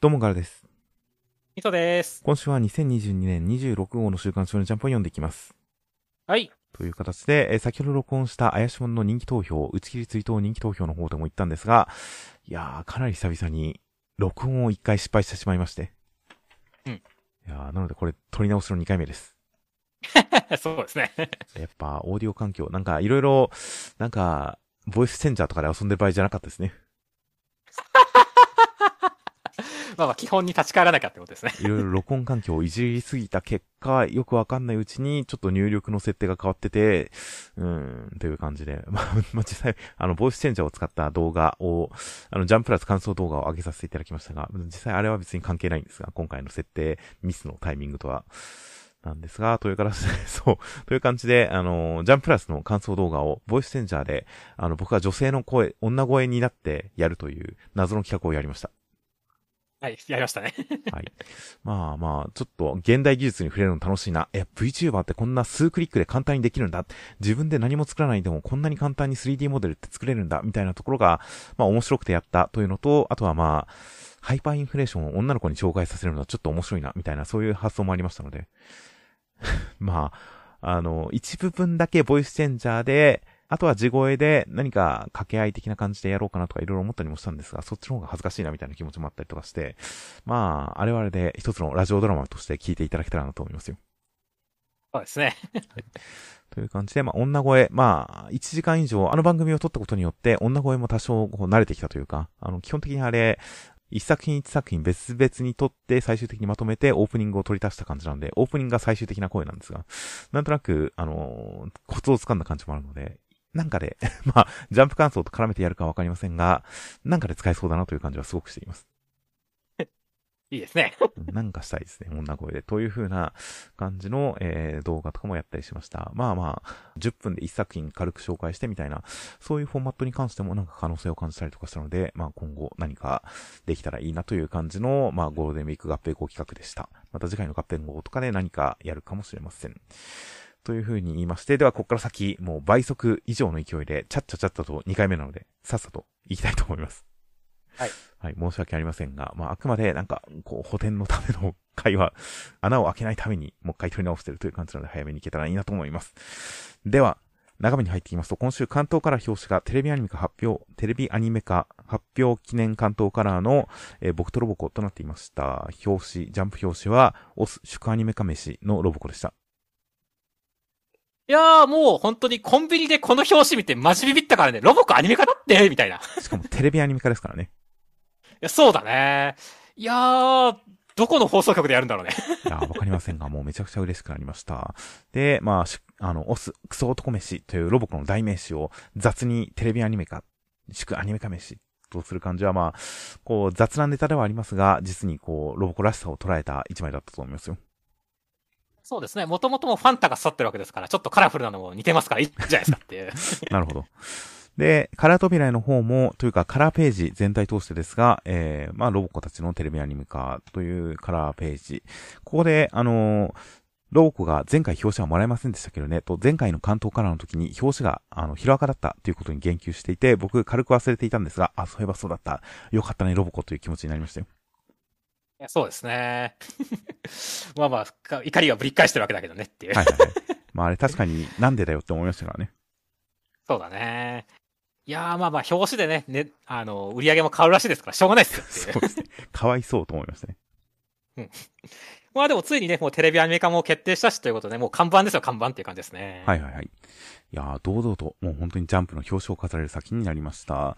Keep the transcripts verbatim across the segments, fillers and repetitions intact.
どうもガラです。ミトです。今週はにせんにじゅうにねんにじゅうろくごうの週刊少年ジャンプを読んでいきます。はい。という形で、え先ほど録音した怪しもんの人気投票、打ち切り追悼人気投票の方でも言ったんですが、いやー、かなり久々に録音を一回失敗してしまいまして。うん。いやー、なのでこれ撮り直しのにかいめです。そうですね。やっぱオーディオ環境、なんかいろいろ、なんか、ボイスチェンジャーとかで遊んでる場合じゃなかったですね。まあまあ基本に立ち返らなきゃってことですね。いろいろ録音環境をいじりすぎた結果、よくわかんないうちにちょっと入力の設定が変わってて、うーん、という感じで。まあ、まあ、実際、あの、ボイスチェンジャーを使った動画を、あの、ジャンプラス感想動画を上げさせていただきましたが、実際あれは別に関係ないんですが、今回の設定ミスのタイミングとは、なんですが、という形で、そう、という感じで、あの、ジャンプラスの感想動画をボイスチェンジャーで、あの、僕は女性の声、女声になってやるという謎の企画をやりました。はい、やりましたね。はい。まあまあ、ちょっと現代技術に触れるの楽しいな。え、VTuber ってこんな数クリックで簡単にできるんだ。自分で何も作らないでもこんなに簡単に スリーディー モデルって作れるんだ。みたいなところが、まあ面白くてやったというのと、あとはまあ、ハイパーインフレーションを女の子に紹介させるのはちょっと面白いな。みたいな、そういう発想もありましたので。まあ、あの、一部分だけボイスチェンジャーで、あとは地声で何か掛け合い的な感じでやろうかなとかいろいろ思ったりもしたんですが、そっちの方が恥ずかしいなみたいな気持ちもあったりとかして、まあ、あれはあれで一つのラジオドラマとして聞いていただけたらなと思いますよ。そうですね。はい、という感じで、まあ、女声、まあ、いちじかん以上あの番組を撮ったことによって、女声も多少こう慣れてきたというか、あの、基本的にあれ、一作品一作品別々に撮って最終的にまとめてオープニングを取り足した感じなんで、オープニングが最終的な声なんですが、なんとなく、あの、コツをつかんだ感じもあるので、なんかで、まあ、ジャンプ感想と絡めてやるかわかりませんが、なんかで使えそうだなという感じはすごくしています。いいですね。なんかしたいですね、女声で。という風な感じの、えー、動画とかもやったりしました。まあまあ、じゅっぷんでいっさく品軽く紹介してみたいな、そういうフォーマットに関してもなんか可能性を感じたりとかしたので、まあ今後何かできたらいいなという感じの、まあゴールデンウィーク合併号企画でした。また次回の合併号とかで何かやるかもしれません。という風に言いまして、ではここから先、もう倍速以上の勢いで、ちゃっちゃちゃっちゃとにかいめなので、さっさと行きたいと思います。はい。はい、申し訳ありませんが、まあ、あくまでなんか、こう、補填のための会話、穴を開けないために、もう一回取り直してるという感じなので、早めに行けたらいいなと思います。では、中身に入っていきますと、今週関東カラー表紙がテレビアニメ化発表、テレビアニメ化発表記念関東カラーの、えー、僕とロボコとなっていました。表紙、ジャンプ表紙は、オス祝アニメ化飯のロボコでした。いやーもう本当にコンビニでこの表紙見てマジビビったからね、ロボコアニメ化だってみたいな。しかもテレビアニメ化ですからね。いやそうだね。いやー、どこの放送局でやるんだろうね。いやーわかりませんが、もうめちゃくちゃ嬉しくなりました。で、まあ、あの、オス、クソ男飯というロボコの代名詞を雑にテレビアニメ化、祝アニメ化飯とする感じはまあ、こう雑なネタではありますが、実にこう、ロボコらしさを捉えた一枚だったと思いますよ。そうですね。もともともファンタが刺さってるわけですから、ちょっとカラフルなのも似てますから、いいんじゃないですかっていう。なるほど。で、カラー扉の方も、というかカラーページ全体通してですが、えー、まあ、ロボコたちのテレビアニメ化というカラーページ。ここで、あのー、ロボコが前回表紙はもらえませんでしたけどね、と前回の関東カラーの時に表紙が、あの、平赤だったということに言及していて、僕軽く忘れていたんですが、あ、そういえばそうだった。よかったね、ロボコという気持ちになりましたよ。そうですね。まあまあ、怒りがぶり返してるわけだけどねっていう。はいはいはい。まああれ確かになんでだよって思いましたからね。そうだね。いやーまあまあ、表紙でね、ね、あの、売り上げも変わるらしいですから、しょうがないっすよっていう。そうですね。かわいそうと思いましたね。うん。まあでもついにね、もうテレビアニメ化も決定したしということで、もう看板ですよ、看板っていう感じですね。はいはいはい。いやー、堂々と、もう本当にジャンプの表紙を飾れる作品になりました。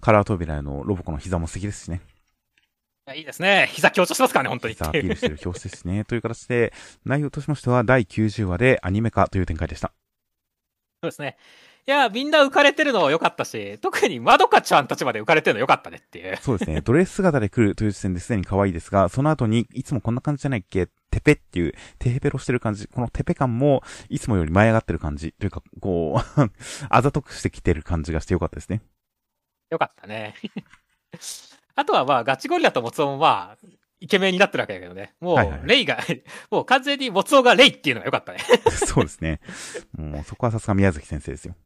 カラー扉のロボコの膝も素敵ですしね。いいですね。膝強調してますからね、本当に。膝アピールしてる表紙ですね。という形で、内容としましては、だいきゅうじゅうわでアニメ化という展開でした。そうですね。いや、みんな浮かれてるの良かったし、特にまどかちゃんたちまで浮かれてるの良かったねっていう。そうですね。ドレス姿で来るという時点ですでに可愛いですが、その後に、いつもこんな感じじゃないっけ、テペっていう、テヘペロしてる感じ、このテペ感も、いつもより舞い上がってる感じ、というか、こう、あざとくしてきてる感じがして良かったですね。良かったね。あとはまあ、ガチゴリラとモツオもまあ、イケメンになってるわけだけどね。もう、レイが、はいはいはい、もう完全にモツオがレイっていうのが良かったね。そうですね。もうそこはさすが宮崎先生ですよ。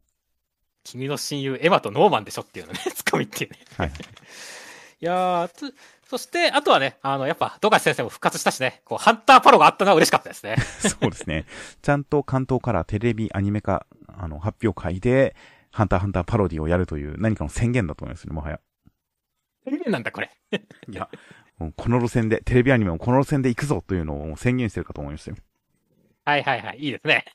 君の親友エマとノーマンでしょっていうのね、ツッコミっていうね、はい。いやー、つそしてあとはね、あのやっぱ富樫先生も復活したしね、こうハンターパロがあったのは嬉しかったですね。そうですね。ちゃんと関東からテレビアニメ化あの発表会でハンターハンターパロディをやるという何かの宣言だと思いますね、もはや。宣言なんだこれ。いや、この路線でテレビアニメもこの路線で行くぞというのを宣言してるかと思いましたよ。はいはいはい、いいですね。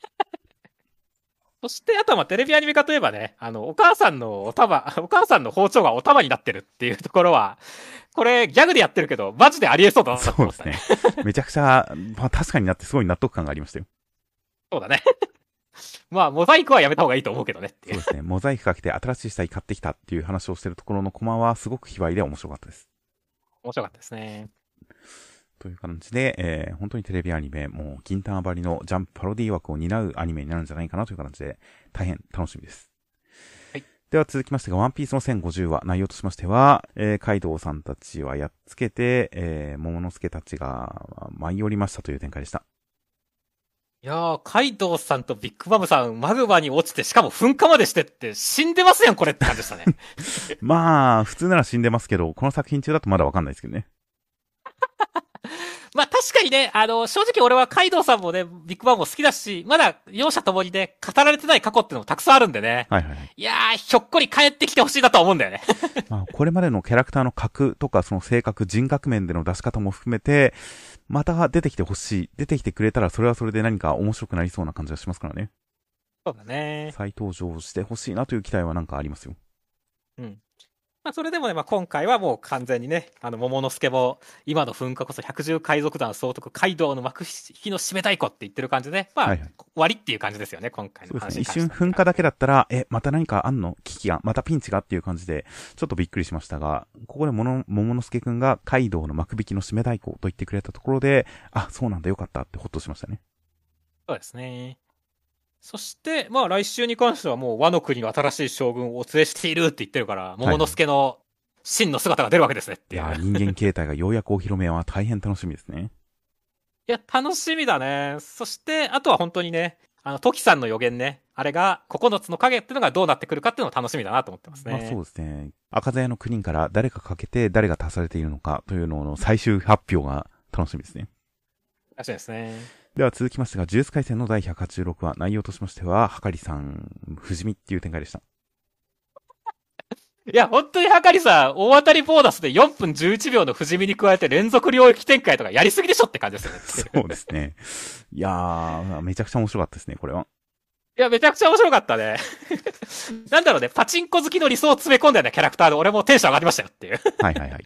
そして、あとはまあテレビアニメ化といえばね、あの、お母さんのお玉、お母さんの包丁がお玉になってるっていうところは、これギャグでやってるけど、マジでありえそうだなと思って、ね。そうですね。めちゃくちゃ、まあ確かになってすごい納得感がありましたよ。そうだね。まあ、モザイクはやめた方がいいと思うけどねっていう。そうですね。モザイクかけて新しい死体買ってきたっていう話をしてるところのコマは、すごく卑猥で面白かったです。面白かったですね。という感じで、えー、本当にテレビアニメ、もう、銀魂ばりのジャンプパロディ枠を担うアニメになるんじゃないかなという形で、大変楽しみです。はい。では続きましてが、ワンピースのせんごじゅうわ、内容としましては、えー、カイドウさんたちはやっつけて、えー、モモノスケたちが舞い降りましたという展開でした。いやー、カイドウさんとビッグマムさん、マグマに落ちて、しかも噴火までしてって、死んでますやん、これって感じでしたね。まあ、普通なら死んでますけど、この作品中だとまだわかんないですけどね。まあ確かにね、あの、正直俺はカイドウさんもね、ビッグバンも好きだし、まだ両者ともにね、語られてない過去ってのもたくさんあるんでね。はいはい。いやー、ひょっこり帰ってきてほしいなとは思うんだよね。まあこれまでのキャラクターの格とかその性格、人格面での出し方も含めて、また出てきてほしい。出てきてくれたらそれはそれで何か面白くなりそうな感じがしますからね。そうだね。再登場してほしいなという期待はなんかありますよ。うん。まあ、それでもね、まあ、今回はもう完全にね、あの、桃之助も、今の噴火こそひゃくじゅう海賊団総督、カイドウの幕引きの締め太鼓って言ってる感じでね、まあ、はいはい、終わりっていう感じですよね、今回の話に関しては。そうですね、一瞬噴火だけだったら、え、また何かあんの危機が、またピンチがっていう感じで、ちょっとびっくりしましたが、ここでもの、桃之助くんがカイドウの幕引きの締め太鼓と言ってくれたところで、あ、そうなんだ、よかったってほっとしましたね。そうですね。そして、まあ来週に関してはもう和の国の新しい将軍をお連れしているって言ってるから、桃之助の真の姿が出るわけですねっていう。いや、人間形態がようやくお披露目は大変楽しみですね。いや、楽しみだね。そして、あとは本当にね、あの、トキさんの予言ね、あれがここのつの影っていうのがどうなってくるかっていうのが楽しみだなと思ってますね。まあそうですね。赤鞘の国から誰がかけて誰が足されているのかというのの最終発表が楽しみですね。楽しみですね。では続きましてが、呪術廻戦のだいひゃくはちじゅうろくわ、内容としましては、はかりさん、不死身っていう展開でした。いや、本当にはかりさん、大当たりボーナスでよんぷんじゅういちびょうの不死身に加えて連続領域展開とかやりすぎでしょって感じですよね。そうですね。いやー、めちゃくちゃ面白かったですね、これは。いや、めちゃくちゃ面白かったね。なんだろうね、パチンコ好きの理想を詰め込んだようなキャラクターで俺もテンション上がりましたよっていう。はいはいはい。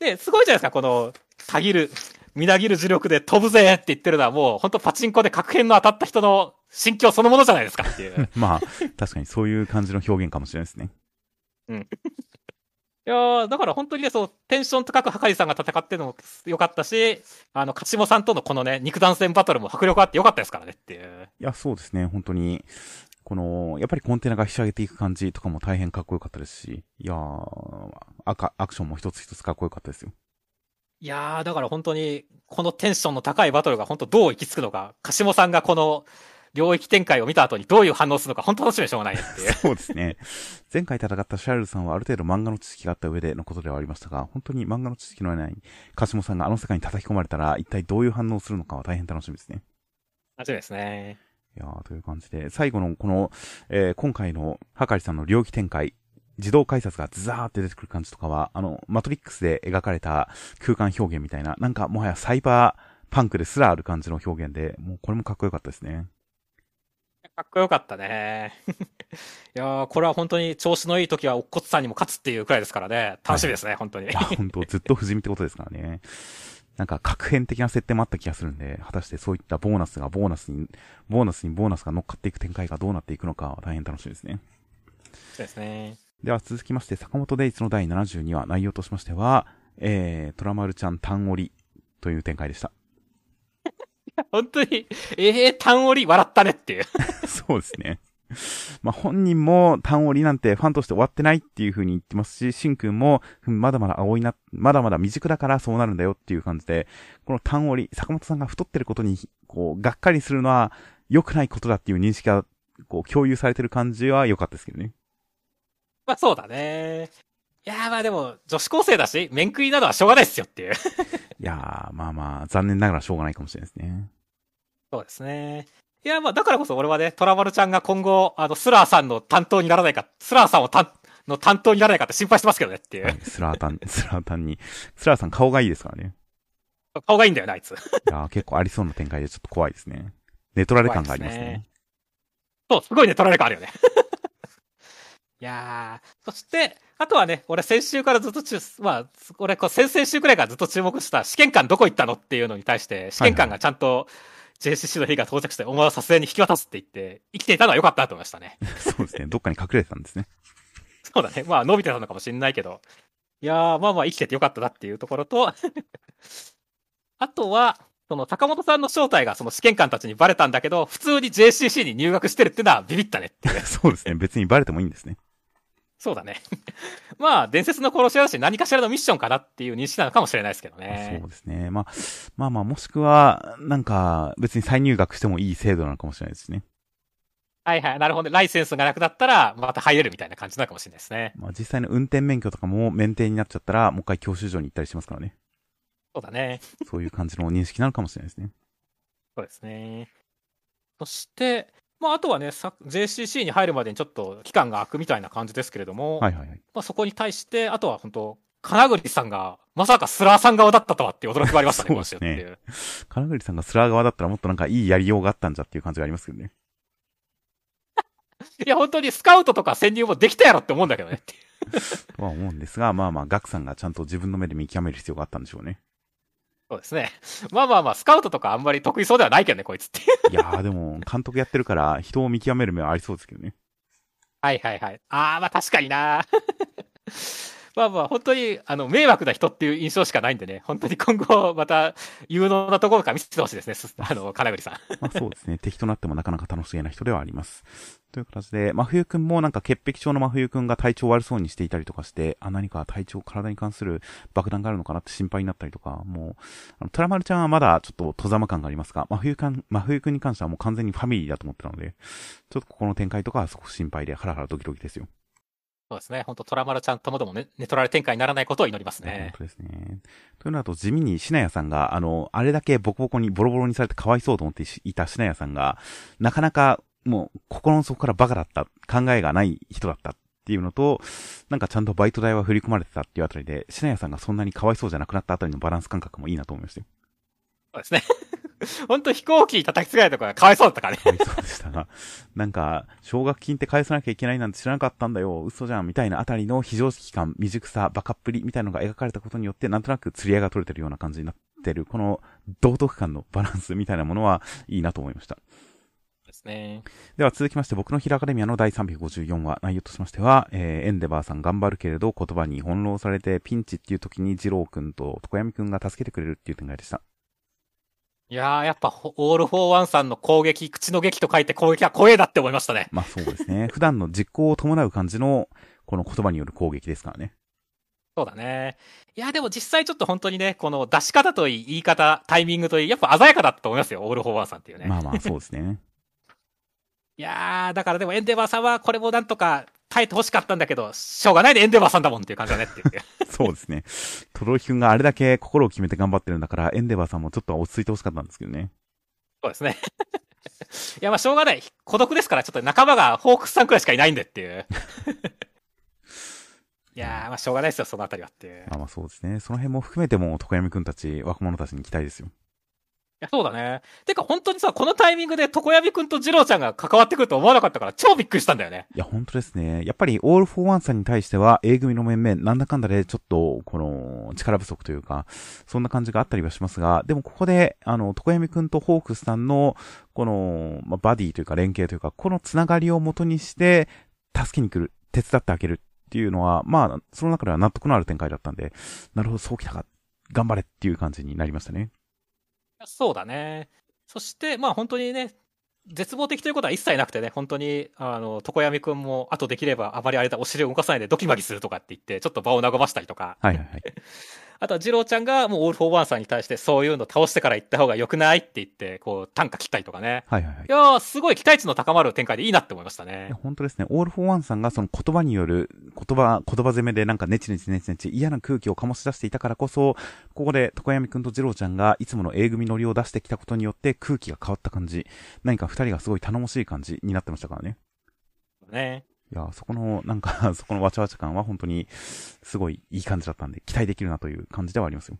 で、すごいじゃないですか、この、たぎる。みなぎる磁力で飛ぶぜって言ってるのはもう本当パチンコで確変の当たった人の心境そのものじゃないですかっていう。まあ確かにそういう感じの表現かもしれないですね。うん。いやー、だから本当にね、そうテンション高くはかりさんが戦ってるのも良かったし、あの勝ちもさんとのこのね肉弾戦バトルも迫力あって良かったですからねっていう。いやそうですね、本当にこのやっぱりコンテナがひし上げていく感じとかも大変かっこよかったですし、いやー、アカアクションも一つ一つかっこよかったですよ。いやー、だから本当に、このテンションの高いバトルが本当どう行き着くのか、カシモさんがこの領域展開を見た後にどういう反応するのか、本当楽しみでしょうがないっていう。そうですね。前回戦ったシャルルさんはある程度漫画の知識があった上でのことではありましたが、本当に漫画の知識のないカシモさんがあの世界に叩き込まれたら、一体どういう反応をするのかは大変楽しみですね。楽しみですね。いやー、という感じで、最後のこの、えー、今回のはかりさんの領域展開、自動改札がズザーって出てくる感じとかは、あの、マトリックスで描かれた空間表現みたいな、なんかもはやサイバーパンクですらある感じの表現で、もうこれもかっこよかったですね。かっこよかったね。いやー、これは本当に調子のいい時はおっこつさんにも勝つっていうくらいですからね、楽しみですね、はい、本当に。いや、本当ずっと不死身ってことですからね。なんか、確変的な設定もあった気がするんで、果たしてそういったボーナスがボーナスに、ボーナスにボーナスが乗っかっていく展開がどうなっていくのか、大変楽しみですね。そうですね。では続きまして、坂本デイツのだいななじゅうにわ、内容としましては、えー、トラマルちゃん単折りという展開でした。本当に、えー、単折り笑ったねっていう。そうですね。まあ、本人も単折りなんてファンとして終わってないっていう風に言ってますし、シン君も、まだまだ青いな、まだまだ未熟だからそうなるんだよっていう感じで、この単折り、坂本さんが太ってることに、こう、がっかりするのは良くないことだっていう認識がこう共有されてる感じは良かったですけどね。まあそうだね。いやーまあでも女子高生だし面食いなどはしょうがないっすよっていういやーまあまあ残念ながらしょうがないかもしれないですね。そうですね。いやまあだからこそ俺はね、トラバルちゃんが今後あのスラーさんの担当にならないか、スラーさんを担の担当にならないかって心配してますけどねっていう、はい、スラータンスラータンにスラーさん顔がいいですからね。顔がいいんだよねあいついやー結構ありそうな展開でちょっと怖いですね。寝取られ感がありますね。そう、すごいね、取られ感あるよねいやー、そしてあとはね、俺先週からずっとちゅまあ俺こう先々週くらいからずっと注目した試験官どこ行ったのっていうのに対して試験官がちゃんと ジェーシーシー の兵が到着して、はいはい、お前はさすがに引き渡すって言って生きていたのは良かったと思いましたねそうですね、どっかに隠れてたんですねそうだね、まあ伸びてたのかもしれないけど、いやーまあまあ生きてて良かったなっていうところとあとはその坂本さんの正体がその試験官たちにバレたんだけど、普通に ジェーシーシー に入学してるってのはビビったねってそうですね、別にバレてもいいんですね。そうだね。まあ、伝説の殺し屋だし何かしらのミッションかなっていう認識なのかもしれないですけどね。そうですね。まあ、まあまあ、もしくは、なんか、別に再入学してもいい制度なのかもしれないですね。はいはい、なるほどね。ライセンスがなくなったら、また入れるみたいな感じなのかもしれないですね。まあ実際の運転免許とかも免停になっちゃったら、もう一回教習所に行ったりしますからね。そうだね。そういう感じの認識なのかもしれないですね。そうですね。そして、まあ、あとはね、ジェーシーシー に入るまでにちょっと期間が空くみたいな感じですけれども、はいはいはい。まあ、そこに対して、あとは本当、金栗さんが、まさかスラーさん側だったとはっていう驚きがありましたね、そうですね。今週っていう。金栗さんがスラー側だったらもっとなんかいいやりようがあったんじゃっていう感じがありますけどね。いや、本当にスカウトとか潜入もできたやろって思うんだけどね。とは思うんですが、まあまあ、ガクさんがちゃんと自分の目で見極める必要があったんでしょうね。そうですね。まあまあまあ、スカウトとかあんまり得意そうではないけどね、こいつって。いやーでも、監督やってるから、人を見極める目はありそうですけどね。はいはいはい。あーまあ確かになまあまあ、本当に、あの、迷惑な人っていう印象しかないんでね、本当に今後、また、有能なところから見せてほしいですね、あの、金栗さん。まあそうですね。敵となってもなかなか楽しげな人ではあります。という形で、真冬くんもなんか潔癖症の真冬くんが体調悪そうにしていたりとかして、あ、何か体調、体に関する爆弾があるのかなって心配になったりとか、もう、あの、トラマルちゃんはまだちょっと戸ざま感がありますが、真冬くん、真冬くんに関してはもう完全にファミリーだと思ってたので、ちょっとここの展開とかは少し心配でハラハラドキドキですよ。そうですね。ほんとトラマルちゃんともどもね、寝取られ展開にならないことを祈りますね。そうですね。というのだと地味にシナヤさんが、あの、あれだけボコボコにボロボロにされてかわいそうと思っていたシナヤさんが、なかなか、もう、心の底からバカだった、考えがない人だったっていうのと、なんかちゃんとバイト代は振り込まれてたっていうあたりで、シナヤさんがそんなにかわいそうじゃなくなったあたりのバランス感覚もいいなと思いましたよ。そうですね。ほんと飛行機叩きつけられたとかかわいそうだったからね。かわいそうでしたが、なんか、奨学金って返さなきゃいけないなんて知らなかったんだよ、嘘じゃんみたいなあたりの非常識感、未熟さ、バカっぷりみたいなのが描かれたことによって、なんとなく釣り合いが取れてるような感じになってる、この道徳感のバランスみたいなものはいいなと思いました。ね、では続きまして僕のヒラアカデミアのだいさんびゃくごじゅうよんわ内容としましては、えー、エンデバーさん頑張るけれど言葉に翻弄されてピンチっていう時に二郎くんと常闇くんが助けてくれるっていう展開でした。いやーやっぱオールフォーワンさんの攻撃、口の劇と書いて攻撃は怖えだって思いましたね。まあそうですね普段の実行を伴う感じのこの言葉による攻撃ですからね。そうだね。いやでも実際ちょっと本当にね、この出し方といい言い方タイミングといいやっぱ鮮やかだったと思いますよ、オールフォーワンさんっていうね。まあまあそうですねいやー、だからでもエンデバーさんはこれもなんとか耐えてほしかったんだけど、しょうがないでエンデバーさんだもんっていう感じだねっていう。そうですね。トロヒ君があれだけ心を決めて頑張ってるんだから、エンデバーさんもちょっと落ち着いてほしかったんですけどね。そうですね。いや、まあしょうがない。孤独ですから、ちょっと仲間がホークスさんくらいしかいないんでっていう。いやー、まあしょうがないですよ、そのあたりはっていう。まあまあそうですね。その辺も含めても、常闇君たち、若者たちに期待ですよ。いやそうだね。てか本当にさ、このタイミングで常闇くんと二郎ちゃんが関わってくると思わなかったから超びっくりしたんだよね。いや本当ですね。やっぱりオールフォーワンさんに対しては A 組の面々なんだかんだでちょっとこの力不足というかそんな感じがあったりはしますが、でもここであの常闇くんとホークスさんのこの、まあ、バディというか連携というかこのつながりを元にして助けに来る、手伝ってあげるっていうのはまあその中では納得のある展開だったんで、なるほどそうきたか頑張れっていう感じになりましたね。そうだね。そして、まあ本当にね、絶望的ということは一切なくてね、本当にあの常闇くんもあとできればあまりあれだお尻を動かさないでドキマギするとかって言ってちょっと場を和ましたりとか、はいはいはい、あとは二郎ちゃんがもうオールフォーワンさんに対してそういうの倒してから行った方が良くないって言ってこう短歌切ったりとかね、はいはいはい、いやーすごい期待値の高まる展開でいいなって思いましたね。いや本当ですね。オールフォーワンさんがその言葉による言葉言葉攻めでなんかネチネチネチネチ嫌な空気を醸し出していたからこそ、ここで常闇くんと二郎ちゃんがいつもの A 組ノリを出してきたことによって空気が変わった感じ、何か二人がすごい頼もしい感じになってましたからね。ね。いやそこのなんかそこのわちゃわちゃ感は本当にすごいいい感じだったんで期待できるなという感じではありますよ。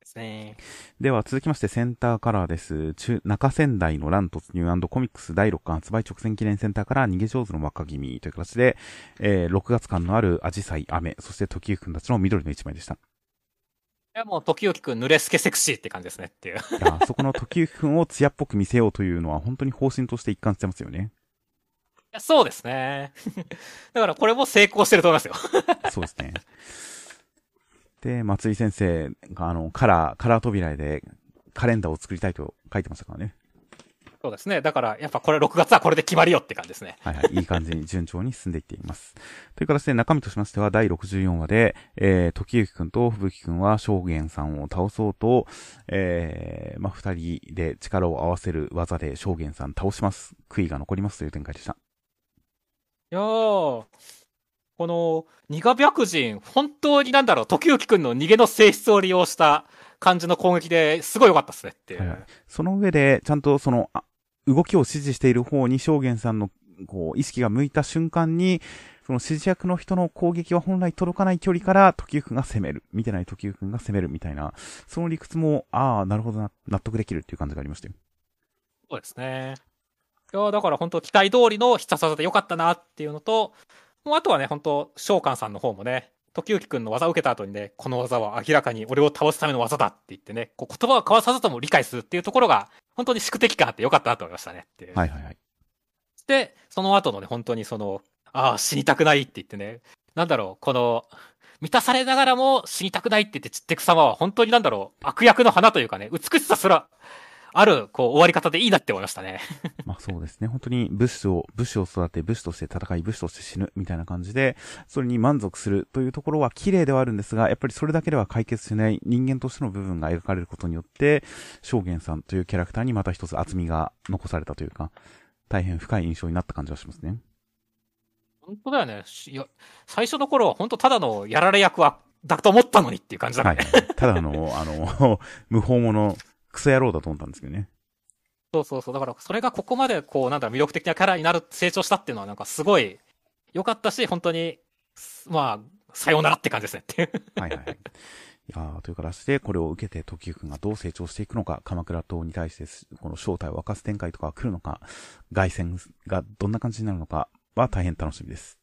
ですね。では続きましてセンターカラーです。中中仙台の乱突入&コミックスだいろっかん発売直前記念センターから逃げ上手の若君という形で、えー、ろくがつかんのあるアジサイ雨そして時行くんたちの緑の一枚でした。いやもう時行くん濡れすけセクシーって感じですねっていう。いやそこの時行くんを艶っぽく見せようというのは本当に方針として一貫してますよね。いやそうですね。だからこれも成功してると思いますよ。そうですね。で松井先生があのカラーカラー扉でカレンダーを作りたいと書いてましたからね。そうですね。だから、やっぱこれろくがつはこれで決まりよって感じですね。はいはい。いい感じに順調に進んでいっています。という形で中身としましては、だいろくじゅうよんわで、えー、時行くんと吹雪くんは証言さんを倒そうと、えー、まあ、二人で力を合わせる技で証言さん倒します。悔いが残りますという展開でした。いやー、この、苦白人、本当になんだろう、時行くんの逃げの性質を利用した感じの攻撃ですごい良かったっすねっていう。はいはい、その上で、ちゃんとその、動きを指示している方に証言さんのこう意識が向いた瞬間に、その指示役の人の攻撃は本来届かない距離から時行くんが攻める。見てない時行くんが攻めるみたいな、その理屈も、ああ、なるほどな、納得できるっていう感じがありましたよ。そうですね。いやだから本当期待通りの必殺技で良かったなっていうのと、もうあとはね、本当召喚さんの方もね、時行くんの技を受けた後にね、この技は明らかに俺を倒すための技だって言ってね、こう言葉を交わさずとも理解するっていうところが、本当に宿敵感あってよかったなと思いましたねっていう。はいはいはい。で、その後のね、本当にその、ああ、死にたくないって言ってね、なんだろう、この、満たされながらも死にたくないって言って散ってく様は、本当になんだろう、悪役の花というかね、美しさすら、ある、こう、終わり方でいいなって思いましたね。まあそうですね。本当に武士を、武士を育て、武士として戦い、武士として死ぬ、みたいな感じで、それに満足するというところは綺麗ではあるんですが、やっぱりそれだけでは解決しない人間としての部分が描かれることによって、証言さんというキャラクターにまた一つ厚みが残されたというか、大変深い印象になった感じはしますね。本当だよね。いや、最初の頃は本当ただのやられ役は、だと思ったのにっていう感じだね。はい。ただの、あの、無法者、クソ野郎だと思ったんですけどね。そうそうそう。だから、それがここまで、こう、なんだろ、魅力的なキャラになる、成長したっていうのは、なんかすごい、良かったし、本当に、まあ、さようならって感じですねっていう。はいはい。いやー、という形で、これを受けて、時行くんがどう成長していくのか、鎌倉党に対して、この正体を明かす展開とかが来るのか、凱旋がどんな感じになるのかは大変楽しみです。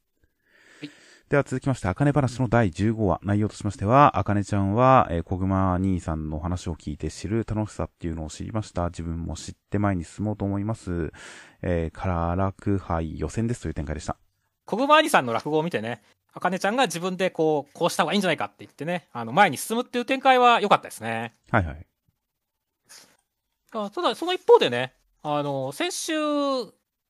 では続きまして、あかね話のだいじゅうごわ。内容としましては、あかねちゃんは、えー、小熊兄さんの話を聞いて知る楽しさっていうのを知りました。自分も知って前に進もうと思います。えー、から落敗予選ですという展開でした。小熊兄さんの落語を見てね、あかねちゃんが自分でこう、こうした方がいいんじゃないかって言ってね、あの、前に進むっていう展開は良かったですね。はいはい。あ、ただ、その一方でね、あの、先週、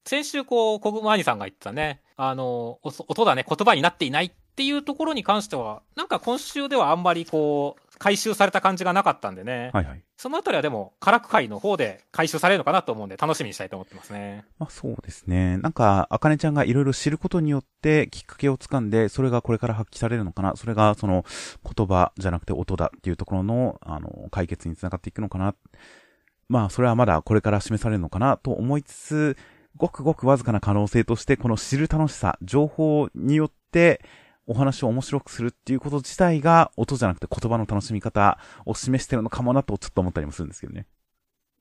先週こう、小熊兄さんが言ってたね、あの、音だね、言葉になっていないっていうところに関しては、なんか今週ではあんまりこう、回収された感じがなかったんでね。はいはい。そのあたりはでも、カラク会の方で回収されるのかなと思うんで、楽しみにしたいと思ってますね。まあそうですね。なんか、あかねちゃんがいろいろ知ることによって、きっかけをつかんで、それがこれから発揮されるのかな。それが、その、言葉じゃなくて音だっていうところの、あの、解決につながっていくのかな。まあ、それはまだこれから示されるのかなと思いつつ、ごくごくわずかな可能性として、この知る楽しさ、情報によってお話を面白くするっていうこと自体が、音じゃなくて言葉の楽しみ方を示してるのかもなとちょっと思ったりもするんですけどね。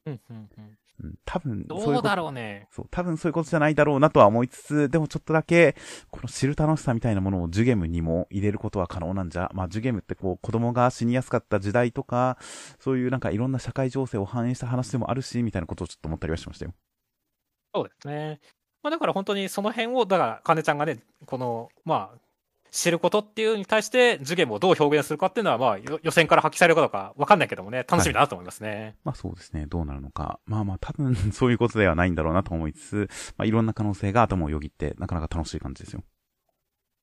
うんうんうん。うん、多分そういうこと。どうだろうね。そう、多分そういうことじゃないだろうなとは思いつつ、でもちょっとだけ、この知る楽しさみたいなものをジュゲムにも入れることは可能なんじゃ。まあジュゲムってこう、子供が死にやすかった時代とか、そういうなんかいろんな社会情勢を反映した話でもあるし、みたいなことをちょっと思ったりはしましたよ。そうですね。まあだから本当にその辺を、だから、かねちゃんがね、この、まあ、知ることっていうのに対して、ジュゲムをどう表現するかっていうのは、まあ、予選から発揮されるかどうか分かんないけどもね、楽しみだなと思いますね。はい、まあそうですね、どうなるのか。まあまあ多分そういうことではないんだろうなと思いつつ、まあいろんな可能性が頭をよぎって、なかなか楽しい感じですよ。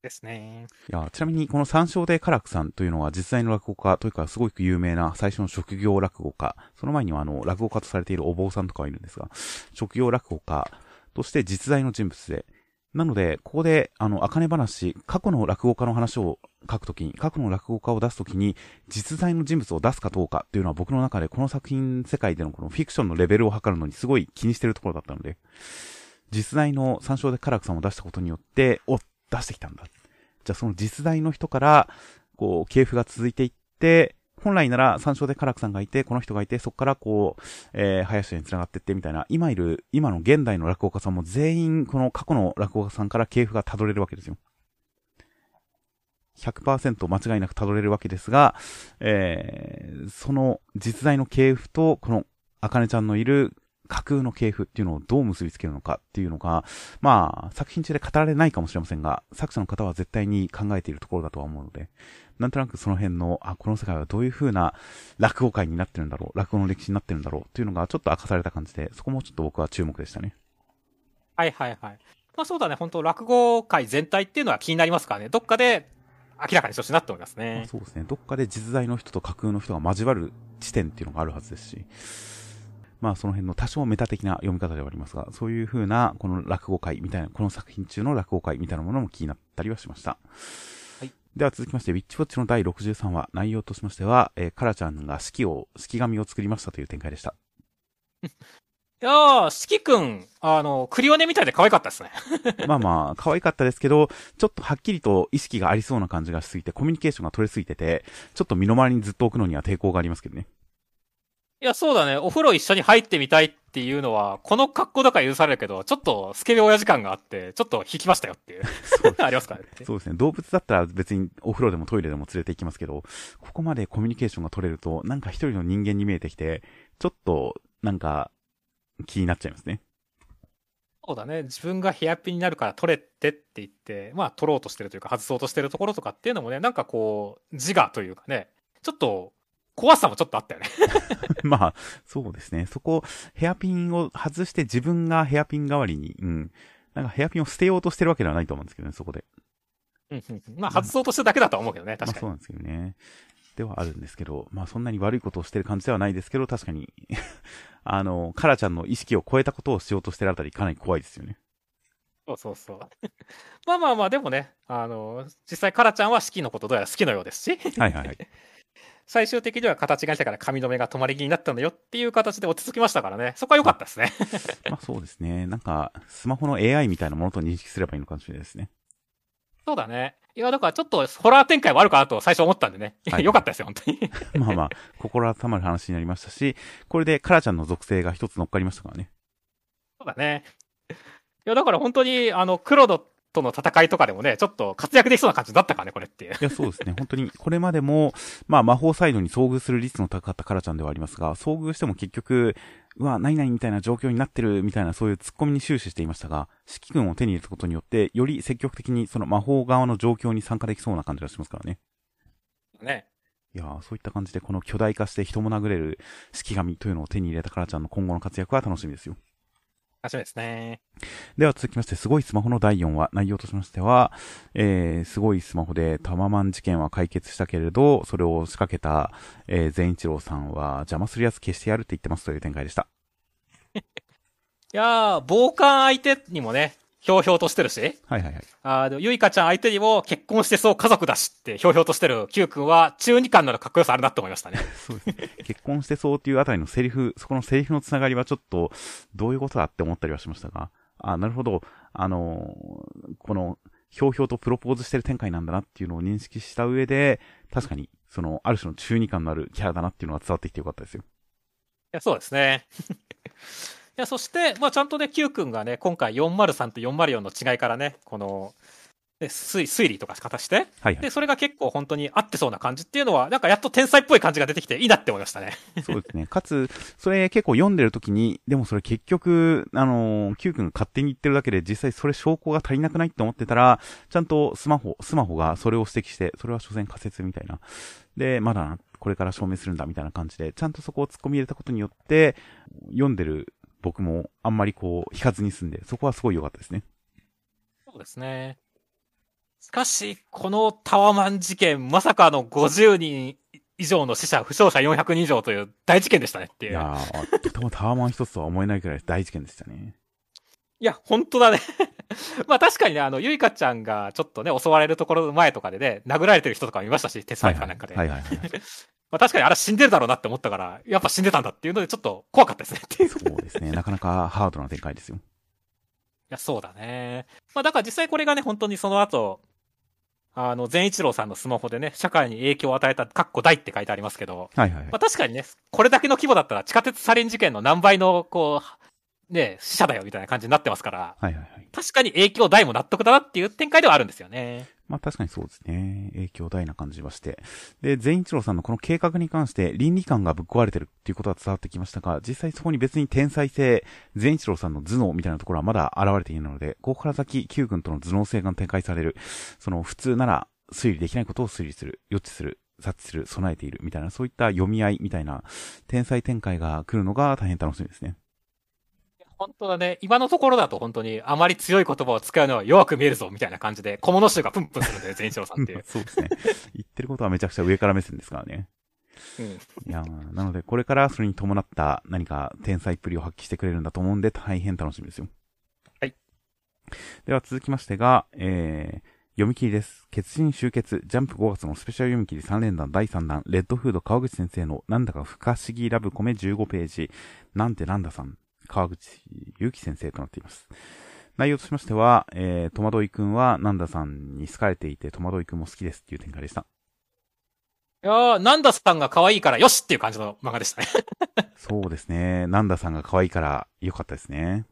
ですね。いや、ちなみにこの三章でカラクさんというのは実在の落語家というかすごく有名な最初の職業落語家、その前にはあの、落語家とされているお坊さんとかはいるんですが、職業落語家として実在の人物で、なので、ここで、あの、あかね話、過去の落語家の話を書くときに、過去の落語家を出すときに、実在の人物を出すかどうかっていうのは僕の中でこの作品世界でのこのフィクションのレベルを測るのにすごい気にしてるところだったので、実在の三章でカラクさんを出したことによって、お、出してきたんだ。じゃあその実在の人から、こう、系譜が続いていって、本来なら三章でカラクさんがいて、この人がいて、そこからこう、えー、林に繋がっていってみたいな、今いる、今の現代の落語家さんも全員、この過去の落語家さんから系譜が辿れるわけですよ。ひゃくパーセント 間違いなく辿れるわけですが、えー、その実在の系譜と、この、あかねちゃんのいる架空の系譜っていうのをどう結びつけるのかっていうのが、まあ、作品中で語られないかもしれませんが、作者の方は絶対に考えているところだとは思うので、なんとなくその辺の、あ、この世界はどういう風な落語界になってるんだろう、落語の歴史になってるんだろうっていうのがちょっと明かされた感じで、そこもちょっと僕は注目でしたね。はいはいはい。まあそうだね、本当落語界全体っていうのは気になりますからね、どっかで明らかにしてほしいなって思いますね。そうですね、どっかで実在の人と架空の人が交わる地点っていうのがあるはずですし、まあその辺の多少メタ的な読み方ではありますが、そういう風なこの落語会みたいな、この作品中の落語会みたいなものも気になったりはしました。はい。では続きまして、ウィッチウォッチのだいろくじゅうさんわ、内容としましては、えー、カラちゃんが式を、式紙を作りましたという展開でした。いやー、四季くん、あの、クリオネみたいで可愛かったですね。まあまあ、可愛かったですけど、ちょっとはっきりと意識がありそうな感じがしすぎて、コミュニケーションが取れすぎてて、ちょっと身の回りにずっと置くのには抵抗がありますけどね。いや、そうだね。お風呂一緒に入ってみたいっていうのは、この格好だから許されるけど、ちょっとスケベ親父感があって、ちょっと引きましたよっていう。そうありますからね。そうですね。動物だったら別にお風呂でもトイレでも連れて行きますけど、ここまでコミュニケーションが取れると、なんか一人の人間に見えてきて、ちょっと、なんか、気になっちゃいますね。そうだね。自分がヘアピンになるから取れてって言って、まあ取ろうとしてるというか、外そうとしてるところとかっていうのもね、なんかこう、自我というかね、ちょっと、怖さもちょっとあったよね。まあ、そうですね。そこ、ヘアピンを外して自分がヘアピン代わりに、うん。なんかヘアピンを捨てようとしてるわけではないと思うんですけどね、そこで。うんうん。まあ、外そうとしてるだけだとは思うけどね、確かに。まあ、そうなんですけどね。ではあるんですけど、まあ、そんなに悪いことをしてる感じではないですけど、確かに、あの、カラちゃんの意識を超えたことをしようとしてるあたり、かなり怖いですよね。そうそうそう。まあまあまあ、でもね、あの、実際カラちゃんは四季のことどうやら好きのようですし。はいはいはい。最終的には形がしたから髪の目が止まり気になったんだよっていう形で落ち着きましたからね。そこは良かったですね。まあそうですね。なんか、スマホの エーアイ みたいなものと認識すればいいのかもしれないですね。そうだね。いや、だからちょっとホラー展開もあるかなと最初思ったんでね。はい、良かったですよ、本当に。まあまあ、心温まる話になりましたし、これでカラちゃんの属性が一つ乗っかりましたからね。そうだね。いや、だから本当に、あの、黒の、との戦いとかでもね、ちょっと活躍できそうな感じだったからね、これっていう。いや、そうですね。本当に、これまでも、まあ、魔法サイドに遭遇する率の高かったカラちゃんではありますが、遭遇しても結局、うわ、何々みたいな状況になってる、みたいな、そういう突っ込みに終始していましたが、四季君を手に入れたことによって、より積極的に、その魔法側の状況に参加できそうな感じがしますからね。ね。いやー、そういった感じで、この巨大化して人も殴れる四季神というのを手に入れたカラちゃんの今後の活躍は楽しみですよ。楽しみですね。では続きまして、すごいスマホのだいよんわ、内容としましては、えー、すごいスマホでタママン事件は解決したけれど、それを仕掛けた、えー、善一郎さんは邪魔するやつ消してやるって言ってますという展開でした。いやー、傍観相手にもね、ひょうひょうとしてるし、はいはいはい。あで、ゆいかちゃん相手にも結婚してそう家族だしってひょうひょうとしてる Q 君は中二感のかっこよさあるなって思いましたね。そうですね。結婚してそうっていうあたりのセリフ、そこのセリフのつながりはちょっとどういうことだって思ったりはしましたが、あなるほど、あのー、このひょうひょうとプロポーズしてる展開なんだなっていうのを認識した上で、確かにそのある種の中二感のあるキャラだなっていうのが伝わってきてよかったですよ。いや、そうですね。いや、そして、まあ、ちゃんとね、Q 君がね、今回よんまるさんとよんまるよんの違いからね、この、で 推, 推理とか仕方して、はいはい、でそれが結構本当に合ってそうな感じっていうのはなんかやっと天才っぽい感じが出てきていいなって思いましたね。そうですね。かつそれ結構読んでる時にでもそれ結局あの Q 君が勝手に言ってるだけで実際それ証拠が足りなくないって思ってたらちゃんとスマホスマホがそれを指摘してそれは所詮仮説みたいなでまだなこれから証明するんだみたいな感じでちゃんとそこを突っ込み入れたことによって読んでる僕もあんまりこう引かずに済んでそこはすごい良かったですね。そうですね。しかしこのタワマン事件まさかのごじゅうにん以上の死者負傷者よんひゃくにん以上という大事件でしたねっていう。いやーとてもタワマン一つとは思えないくらい大事件でしたね。いや本当だね。まあ確かにねあのゆいかちゃんがちょっとね襲われるところの前とかでね殴られてる人とか見ましたし鉄パイプかなんかで。はいはいはいはい、はい。まあ確かにあれ死んでるだろうなって思ったからやっぱ死んでたんだっていうのでちょっと怖かったですねっていう。そうですね。なかなかハードな展開ですよ。いやそうだね。まあだから実際これがね本当にその後あの善一郎さんのスマホでね社会に影響を与えた括弧大って書いてありますけど、はいはいはい、まあ、確かにねこれだけの規模だったら地下鉄サリン事件の何倍のこうね死者だよみたいな感じになってますから、はいはいはい、確かに影響大も納得だなっていう展開ではあるんですよね。まあ確かにそうですね。影響大な感じはして。で、善一郎さんのこの計画に関して倫理観がぶっ壊れてるっていうことは伝わってきましたが、実際そこに別に天才性、善一郎さんの頭脳みたいなところはまだ現れているので、ここから先、Q 君との頭脳性が展開される。その普通なら推理できないことを推理する、予知する、察知する、備えているみたいな、そういった読み合いみたいな天才展開が来るのが大変楽しみですね。本当だね。今のところだと本当にあまり強い言葉を使うのは弱く見えるぞみたいな感じで小物衆がプンプンするんで善一郎さんっていう。そうですね。言ってることはめちゃくちゃ上から目線ですからね。うん。いやなのでこれからそれに伴った何か天才っぷりを発揮してくれるんだと思うんで大変楽しみですよ。はい。では続きましてが、えー、読み切りです。決心集結、ジャンプごがつのスペシャル読み切りさんれんだんだいさんだん、レッドフード川口先生のなんだか不可思議ラブコメじゅうごページ、なんてなんださん。川口祐希先生となっています。内容としましては、えー、戸惑いくんはナンダさんに好かれていて戸惑いくんも好きですっていう展開でした。いやー、ナンダさんが可愛いからよしっていう感じの漫画でしたね。そうですね。ナンダさんが可愛いから良かったですね。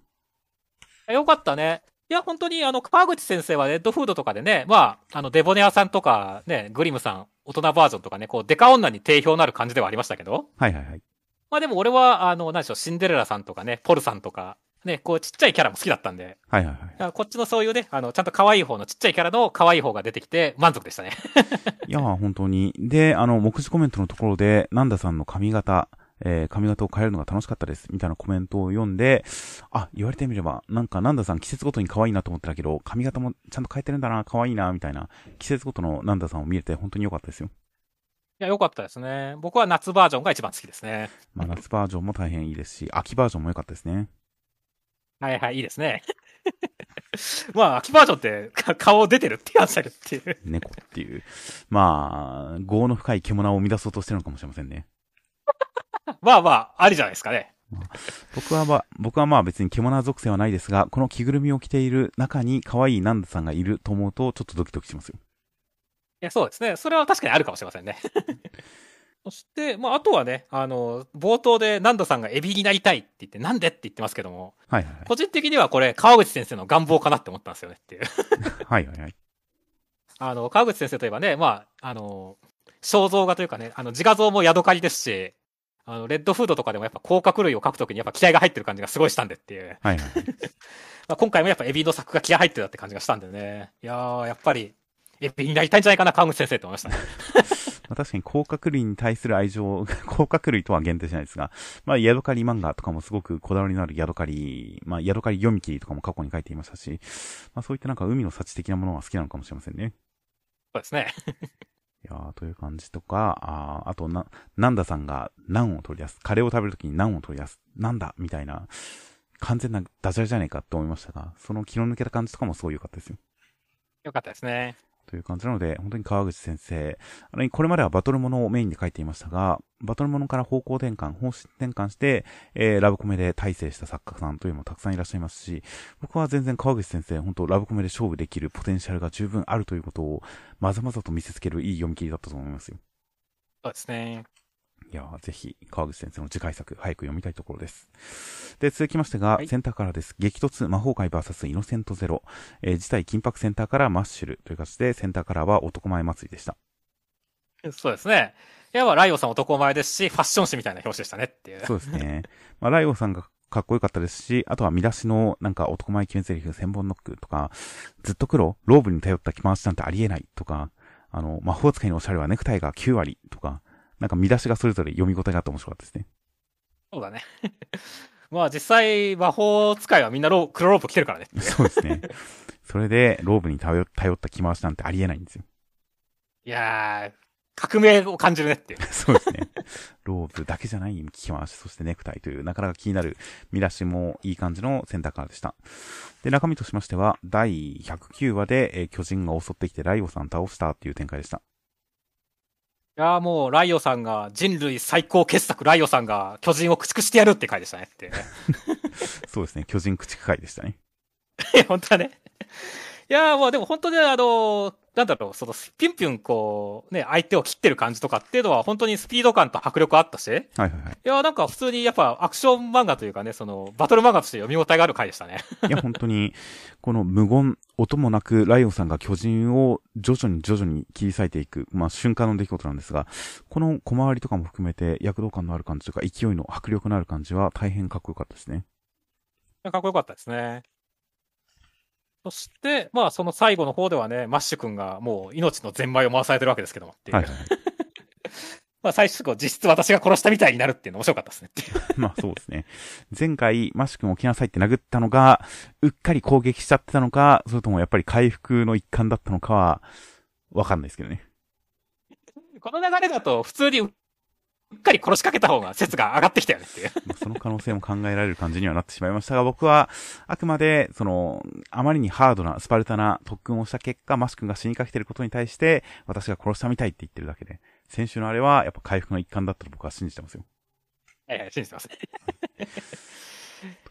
良かったね。いや、本当にあの、川口先生はレッドフードとかでね、まあ、あの、デボネアさんとかね、グリムさん、大人バージョンとかね、こう、デカ女に定評のある感じではありましたけど。はいはいはい。まあでも俺は、あの、何でしょう、シンデレラさんとかね、ポルさんとか、ね、こうちっちゃいキャラも好きだったんで。はいはいはい。こっちのそういうね、あの、ちゃんと可愛い方のちっちゃいキャラの可愛い方が出てきて満足でしたね。いやー、本当に。で、あの、目次コメントのところで、ナンダさんの髪型、えー、髪型を変えるのが楽しかったです、みたいなコメントを読んで、あ、言われてみれば、なんかナンダさん季節ごとに可愛いなと思ってたけど、髪型もちゃんと変えてるんだな、可愛いな、みたいな、季節ごとのナンダさんを見れて本当に良かったですよ。いや、良かったですね。僕は夏バージョンが一番好きですね。まあ、夏バージョンも大変いいですし、秋バージョンも良かったですね。はいはい、いいですね。まあ、秋バージョンって顔出てるって感じだけどっていう。猫っていう。まあ、業の深い獣を生み出そうとしてるのかもしれませんね。まあまあ、ありじゃないですかね。僕はまあ、僕はまあ別に獣属性はないですが、この着ぐるみを着ている中に可愛いナンダさんがいると思うと、ちょっとドキドキしますよ。いやそうですね。それは確かにあるかもしれませんね。そして、まあ、あとはね、あの、冒頭でナンダさんがエビになりたいって言って、なんでって言ってますけども、はいはいはい、個人的にはこれ、川口先生の願望かなって思ったんですよねっていう。はいはいはい。あの、川口先生といえばね、まあ、あの、肖像画というかね、あの、自画像もヤドカリですし、あの、レッドフードとかでもやっぱ甲殻類を描くときにやっぱ気合が入ってる感じがすごいしたんでっていう。はいはい。まあ今回もやっぱエビの作が気合入ってたって感じがしたんでね。いやー、やっぱり、エビになりたいんじゃないかな、川口先生って思いましたね。確かに、甲殻類に対する愛情、甲殻類とは限定しないですが、まあ、ヤドカリ漫画とかもすごくこだわりのあるヤドカリ、まあ、ヤドカリ読み切りとかも過去に書いていましたし、まあ、そういったなんか海の幸的なものは好きなのかもしれませんね。そうですね。いやー、という感じとか、ああとな、ナンダさんがナンを取り出す。カレーを食べるときにナンを取り出す。なんだみたいな、完全なダジャレじゃないかと思いましたが、その気の抜けた感じとかもすごい良かったですよ。良かったですね。という感じなので、本当に川口先生、あの、これまではバトルものをメインで書いていましたが、バトルものから方向転換、方針転換して、えー、ラブコメで大成した作家さんというのもたくさんいらっしゃいますし、僕は全然川口先生、本当ラブコメで勝負できるポテンシャルが十分あるということを、まざまざと見せつけるいい読み切りだったと思いますよ。そうですね。いやー、ぜひ、川口先生の次回作、早く読みたいところです。で、続きましてが、はい、センターからです。激突、魔法界 ブイエス イノセントゼロ。えー、事態緊迫センターからマッシュルという形で、センターからは男前祭りでした。そうですね。いや、ライオさん男前ですし、ファッション誌みたいな表紙でしたねっていう。そうですね。まあ、ライオさんがかっこよかったですし、あとは見出しのなんか男前決め台詞千本ノックとか、ずっと黒、ローブに頼った着回しなんてありえないとか、あの、魔法使いのおしゃれはネクタイがきゅうわりとか、なんか見出しがそれぞれ読み応えがあって面白かったですね。そうだね。まあ実際、魔法使いはみんなロー黒ローブ着てるからね。そうですね。それで、ローブに頼った着回しなんてありえないんですよ。いやー、革命を感じるねっていう。そうですね。ローブだけじゃない着回し、そしてネクタイという、なかなか気になる見出しもいい感じのセンターからでした。で、中身としましては、だいひゃくきゅうわで、えー、巨人が襲ってきてライオさん倒したっていう展開でした。いやーもう、ライオさんが、人類最高傑作ライオさんが巨人を駆逐してやるって回でしたねっていうね。そうですね。巨人駆逐回でしたね。いや、本当はね。いやーもうでも本当にあのー、なんだろう、その、ピュンピュンこう、ね、相手を切ってる感じとかっていうのは、本当にスピード感と迫力あったし、はいはいはい。いや、なんか普通にやっぱアクション漫画というかね、その、バトル漫画として読み応えがある回でしたね。いや、本当に、この無言、音もなく、ライオンさんが巨人を徐々に徐々に切り裂いていく、まあ瞬間の出来事なんですが、この小回りとかも含めて、躍動感のある感じとか、勢いの迫力のある感じは、大変かっこよかったですね。かっこよかったですね。そして、まあ、その最後の方ではね、マッシュ君がもう命のゼンマイを回されてるわけですけどもっていう。はいはい、まあ、最終後、実質私が殺したみたいになるっていうの面白かったですねっていう。まあ、そうですね。前回、マッシュ君起きなさいって殴ったのが、うっかり攻撃しちゃってたのか、それともやっぱり回復の一環だったのかは、わかんないですけどね。この流れだと、普通にうっかり殺しかけた方が説が上がってきたよねっていう。その可能性も考えられる感じにはなってしまいましたが、僕はあくまで、その、あまりにハードな、スパルタな特訓をした結果、マシ君が死にかけてることに対して、私が殺したみたいって言ってるだけで、先週のあれは、やっぱ回復の一環だったと僕は信じてますよ。はいはい、信じてますね。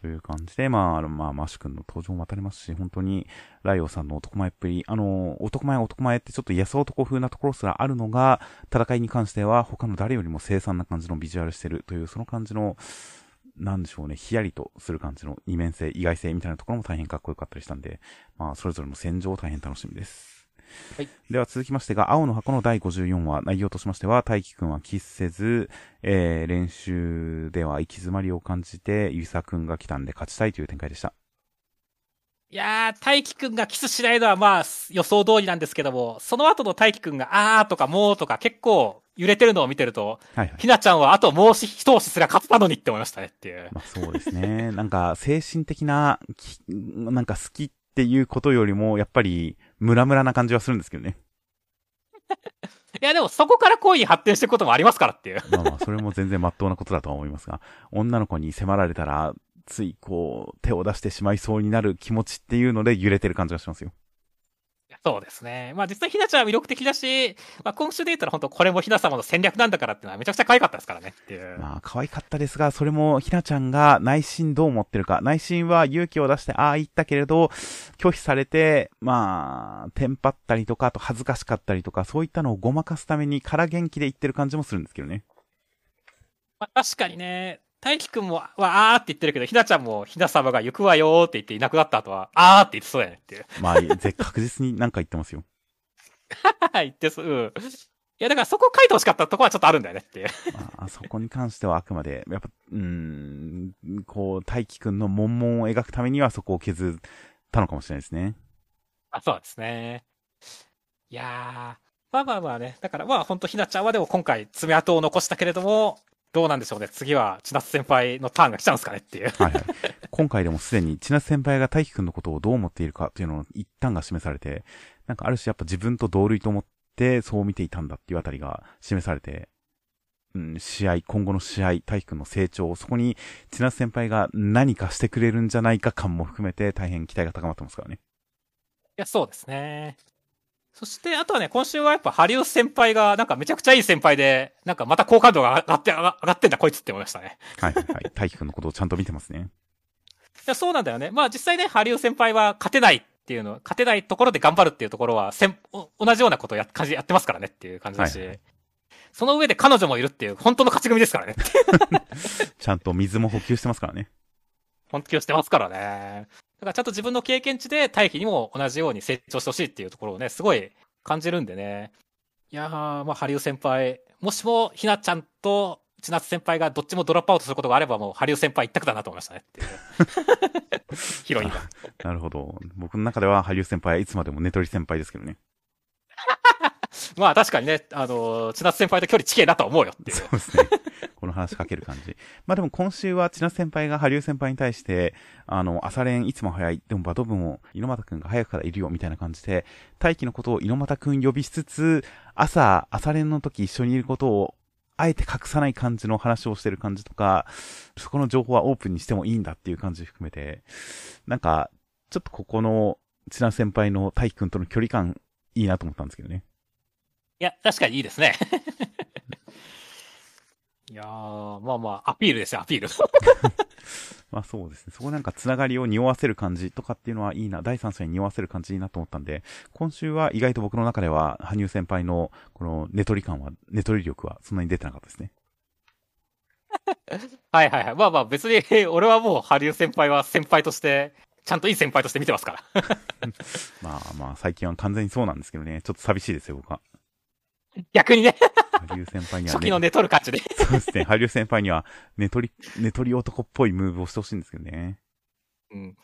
という感じで、まあ、あの、まあ、マシュ君の登場も当たりますし、本当に、ライオさんの男前っぷり、あの、男前男前ってちょっと安男風なところすらあるのが、戦いに関しては他の誰よりも凄惨な感じのビジュアルしてるという、その感じの、なんでしょうね、ヒヤリとする感じの二面性、意外性みたいなところも大変かっこよかったりしたんで、まあ、それぞれの戦場を大変楽しみです。はい、では続きましてが、青の箱のだいごじゅうよんわ、内容としましては、大輝くんはキスせず、えー、練習では行き詰まりを感じて、ゆさくんが来たんで勝ちたいという展開でした。いやー、大輝くんがキスしないのはまあ予想通りなんですけども、その後の大輝くんがあーとかもーとか結構揺れてるのを見てると、はいはい、ひなちゃんはあともう一押しすら勝ったのにって思いましたねっていう。まあ、そうですね。なんか精神的な、なんか好きっていうことよりも、やっぱり、ムラムラな感じはするんですけどね。いやでもそこから恋に発展していくこともありますからっていう。まあまあそれも全然真っ当なことだとは思いますが、女の子に迫られたらついこう手を出してしまいそうになる気持ちっていうので揺れてる感じがしますよ。そうですね。まあ実際ひなちゃんは魅力的だし、まあ今週で言ったら本当これもひな様の戦略なんだからっていうのはめちゃくちゃ可愛かったですからねっていう。まあ可愛かったですが、それもひなちゃんが内心どう思ってるか、内心は勇気を出してああ言ったけれど、拒否されて、まあ、テンパったりとか、あと恥ずかしかったりとか、そういったのをごまかすためにから元気で言ってる感じもするんですけどね。まあ確かにね。大輝くんも、わあーって言ってるけど、ひなちゃんも、ひな様が行くわよーって言っていなくなった後は、あーって言ってそうやねっていう。まあ、確実に何か言ってますよ。言ってそう。うん。いや、だからそこ書いてほしかったとこはちょっとあるんだよねっていう。まあ、そこに関してはあくまで、やっぱ、うーん、こう、大輝くんの悶々を描くためにはそこを削ったのかもしれないですね。あ、そうですね。いやー、まあまあまあね。だからまあ、ほんとひなちゃんはでも今回爪痕を残したけれども、どうなんでしょうね。次は千夏先輩のターンが来ちゃうんですかねっていう。はいはい。今回でもすでに千夏先輩が大輝くんのことをどう思っているかというのの一端が示されて、なんかある種やっぱ自分と同類と思ってそう見ていたんだっていうあたりが示されて、うん、試合、今後の試合、大輝くんの成長、そこに千夏先輩が何かしてくれるんじゃないか感も含めて大変期待が高まってますからね。いや、そうですね。そして、あとはね、今週はやっぱ、ハリウス先輩が、なんかめちゃくちゃいい先輩で、なんかまた好感度が上がって、上がってんだこいつって思いましたね。はいはいはい。大輝くんのことをちゃんと見てますね。いや、そうなんだよね。まあ実際ね、ハリウス先輩は勝てないっていうの、勝てないところで頑張るっていうところは、せん、同じようなことをや、感じやってますからねっていう感じだし。はいはい、その上で彼女もいるっていう本当の勝ち組ですからね。ちゃんと水も補給してますからね。補給してますからね。だからちゃんと自分の経験値で大輝にも同じように成長してほしいっていうところをね、すごい感じるんでね。いやー、まあ、ハリウ先輩、もしもひなちゃんと千夏先輩がどっちもドロップアウトすることがあれば、もうハリウ先輩一択だなと思いましたねっていう。ヒロインが。なるほど。僕の中ではハリウ先輩はいつまでもネトリ先輩ですけどね。まあ確かにね、あのー、千夏先輩と距離近いなと思うよっていう。そうですね。この話しかける感じ。まあでも今週は千夏先輩が羽生先輩に対して、あの、朝練いつも早い、でもバド部も猪俣くんが早くからいるよみたいな感じで、大輝のことを猪俣くん呼びしつつ、朝、朝練の時一緒にいることを、あえて隠さない感じの話をしてる感じとか、そこの情報はオープンにしてもいいんだっていう感じ含めて、なんか、ちょっとここの千夏先輩の大輝くんとの距離感、いいなと思ったんですけどね。いや、確かにいいですね。いやー、まあまあ、アピールですよ、アピール。まあそうですね。そこなんかつながりを匂わせる感じとかっていうのはいいな、第三者に匂わせる感じいいなと思ったんで、今週は意外と僕の中では、羽生先輩のこのネトリ感は、ネトリ力はそんなに出てなかったですね。はいはいはい。まあまあ別に、俺はもう羽生先輩は先輩として、ちゃんといい先輩として見てますから。まあまあ、最近は完全にそうなんですけどね、ちょっと寂しいですよ、僕は。逆にね。羽生先輩には、ね、初期の寝取る感じで。そうですね。羽生先輩には、寝取り、寝取り男っぽいムーブをしてほしいんですけどね。うん。い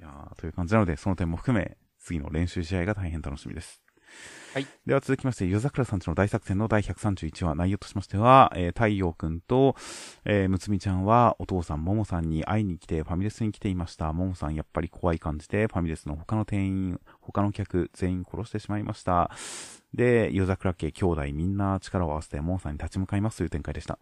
やー、という感じなので、その点も含め、次の練習試合が大変楽しみです。はい。では続きまして、夜桜さんちの大作戦のだいひゃくさんじゅういちわ、内容としましては、えー、太陽くんと、えー、むつみちゃんは、お父さんももさんに会いに来て、ファミレスに来ていました。ももさんやっぱり怖い感じで、ファミレスの他の店員、他の客、全員殺してしまいました。で、夜桜家兄弟みんな力を合わせてモンさんに立ち向かいますという展開でした。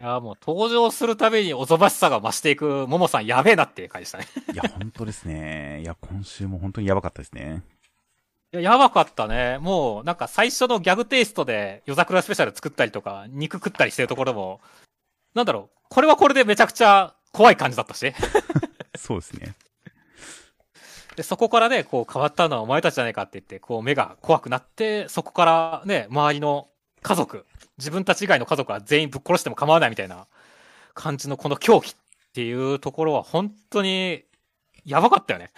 いやー、もう登場するたびにおぞましさが増していくモモさんやべえなっていう感じでしたね。いや、本当ですね。いや、今週も本当にやばかったですね。いや、やばかったね。もうなんか最初のギャグテイストで夜桜スペシャル作ったりとか肉食ったりしてるところも、なんだろう、これはこれでめちゃくちゃ怖い感じだったし。そうですね。で、そこからね、こう変わったのはお前たちじゃないかって言って、こう目が怖くなって、そこからね、周りの家族、自分たち以外の家族は全員ぶっ殺しても構わないみたいな感じのこの狂気っていうところは本当にやばかったよね。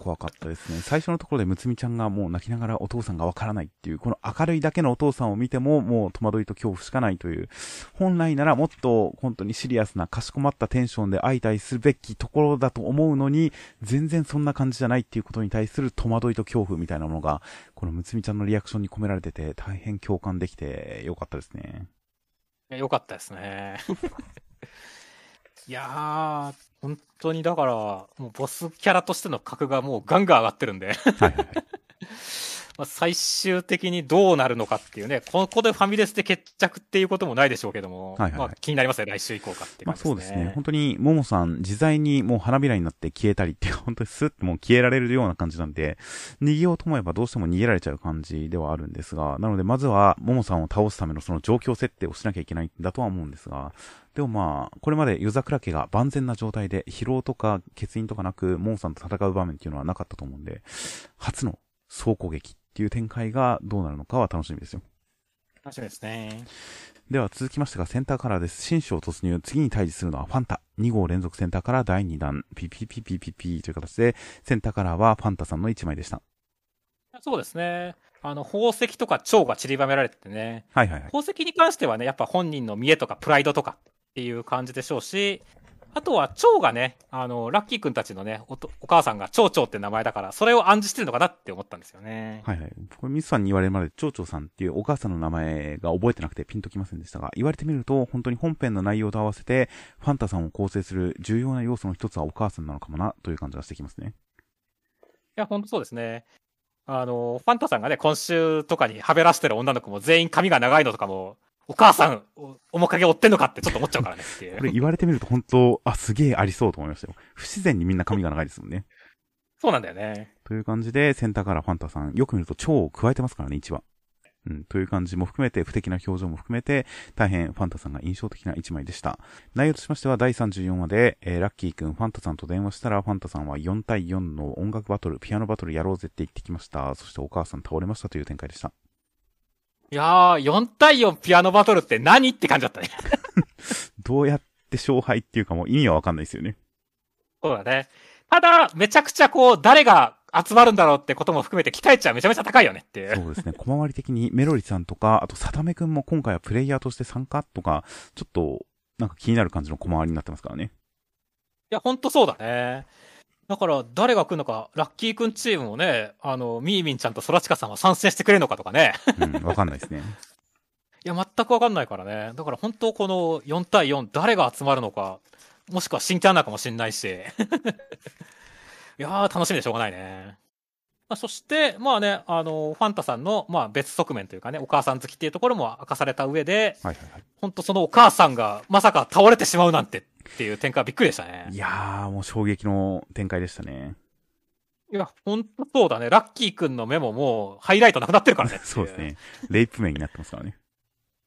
怖かったですね。最初のところでむつみちゃんがもう泣きながらお父さんがわからないっていう、この明るいだけのお父さんを見てももう戸惑いと恐怖しかないという、本来ならもっと本当にシリアスなかしこまったテンションで相対するべきところだと思うのに、全然そんな感じじゃないっていうことに対する戸惑いと恐怖みたいなものが、このむつみちゃんのリアクションに込められてて、大変共感できてよかったですね。よかったですね。いやー、本当にだから、もうボスキャラとしての格がもうガンガン上がってるんではいはい、はい、まあ最終的にどうなるのかっていうね、ここでファミレスで決着っていうこともないでしょうけども、はいはいはい、まあ気になりますね、来週以降かっていう感じですね。まあそうですね、本当にももさん、自在にもう花びらになって消えたりって、本当にスッともう消えられるような感じなんで、逃げようと思えばどうしても逃げられちゃう感じではあるんですが、なのでまずはももさんを倒すためのその状況設定をしなきゃいけないんだとは思うんですが、でもまあ、これまで夜桜家が万全な状態で疲労とか欠員とかなく、モンさんと戦う場面っていうのはなかったと思うんで、初の総攻撃っていう展開がどうなるのかは楽しみですよ。楽しみですね。では続きましてがセンターカラーです。新章突入、次に対峙するのはファンタ。にごう連続センターカラーだいにだん、ピピピピピピという形で、センターカラーはファンタさんのいちまいでした。そうですね。あの宝石とか蝶が散りばめられててね。はいはいはい。宝石に関してはね、やっぱ本人の見栄とかプライドとか。っていう感じでしょうし、あとは蝶がね、あのラッキーくんたちのね お, お母さんが蝶々って名前だから、それを暗示してるのかなって思ったんですよね。はいはい。これミスさんに言われるまで蝶々さんっていうお母さんの名前が覚えてなくてピンときませんでしたが、言われてみると本当に本編の内容と合わせてファンタさんを構成する重要な要素の一つはお母さんなのかもなという感じがしてきますね。いや、本当そうですね。あのファンタさんがね、今週とかにはべらしてる女の子も全員髪が長いのとかも。お母さん、面影追ってんのかってちょっと思っちゃうからねっていう。これ言われてみると本当、あ、すげえありそうと思いましたよ。不自然にみんな髪が長いですもんね。そうなんだよね。という感じで、センターからファンタさん、よく見ると蝶を加えてますからね、いちわ。うん、という感じも含めて、不敵な表情も含めて、大変ファンタさんが印象的ないちまいでした。内容としましては、だいさんじゅうよんわで、えー、ラッキーくん、ファンタさんと電話したら、ファンタさんはよんたいよんの音楽バトル、ピアノバトルやろうぜって言ってきました。そしてお母さん倒れましたという展開でした。いやー、よんたいよんピアノバトルって何って感じだったね。どうやって勝敗っていうかもう意味はわかんないですよね。そうだね。ただ、めちゃくちゃこう、誰が集まるんだろうってことも含めて期待値はめちゃめちゃ高いよねっていう。そうですね。小回り的にメロリさんとか、あとサダメくんも今回はプレイヤーとして参加とか、ちょっと、なんか気になる感じの小回りになってますからね。いや、ほんとそうだね。だから、誰が来るのか、ラッキーくんチームもね、あの、みーみんちゃんとそらちかさんは参戦してくれるのかとかね。うん、わかんないですね。いや、全くわかんないからね。だから本当このよん対よん、誰が集まるのか、もしくは新キャンなのかもしんないし。いやー、楽しみでしょうがないね。まあ、そして、まあね、あの、ファンタさんの、まあ別側面というかね、お母さん好きっていうところも明かされた上で、はいはいはい、本当そのお母さんがまさか倒れてしまうなんてっていう展開はびっくりでしたね。いやー、もう衝撃の展開でしたね。いや、ほんとそうだね。ラッキーくんの目ももうハイライトなくなってるからね。そうですね。レイプ面になってますからね。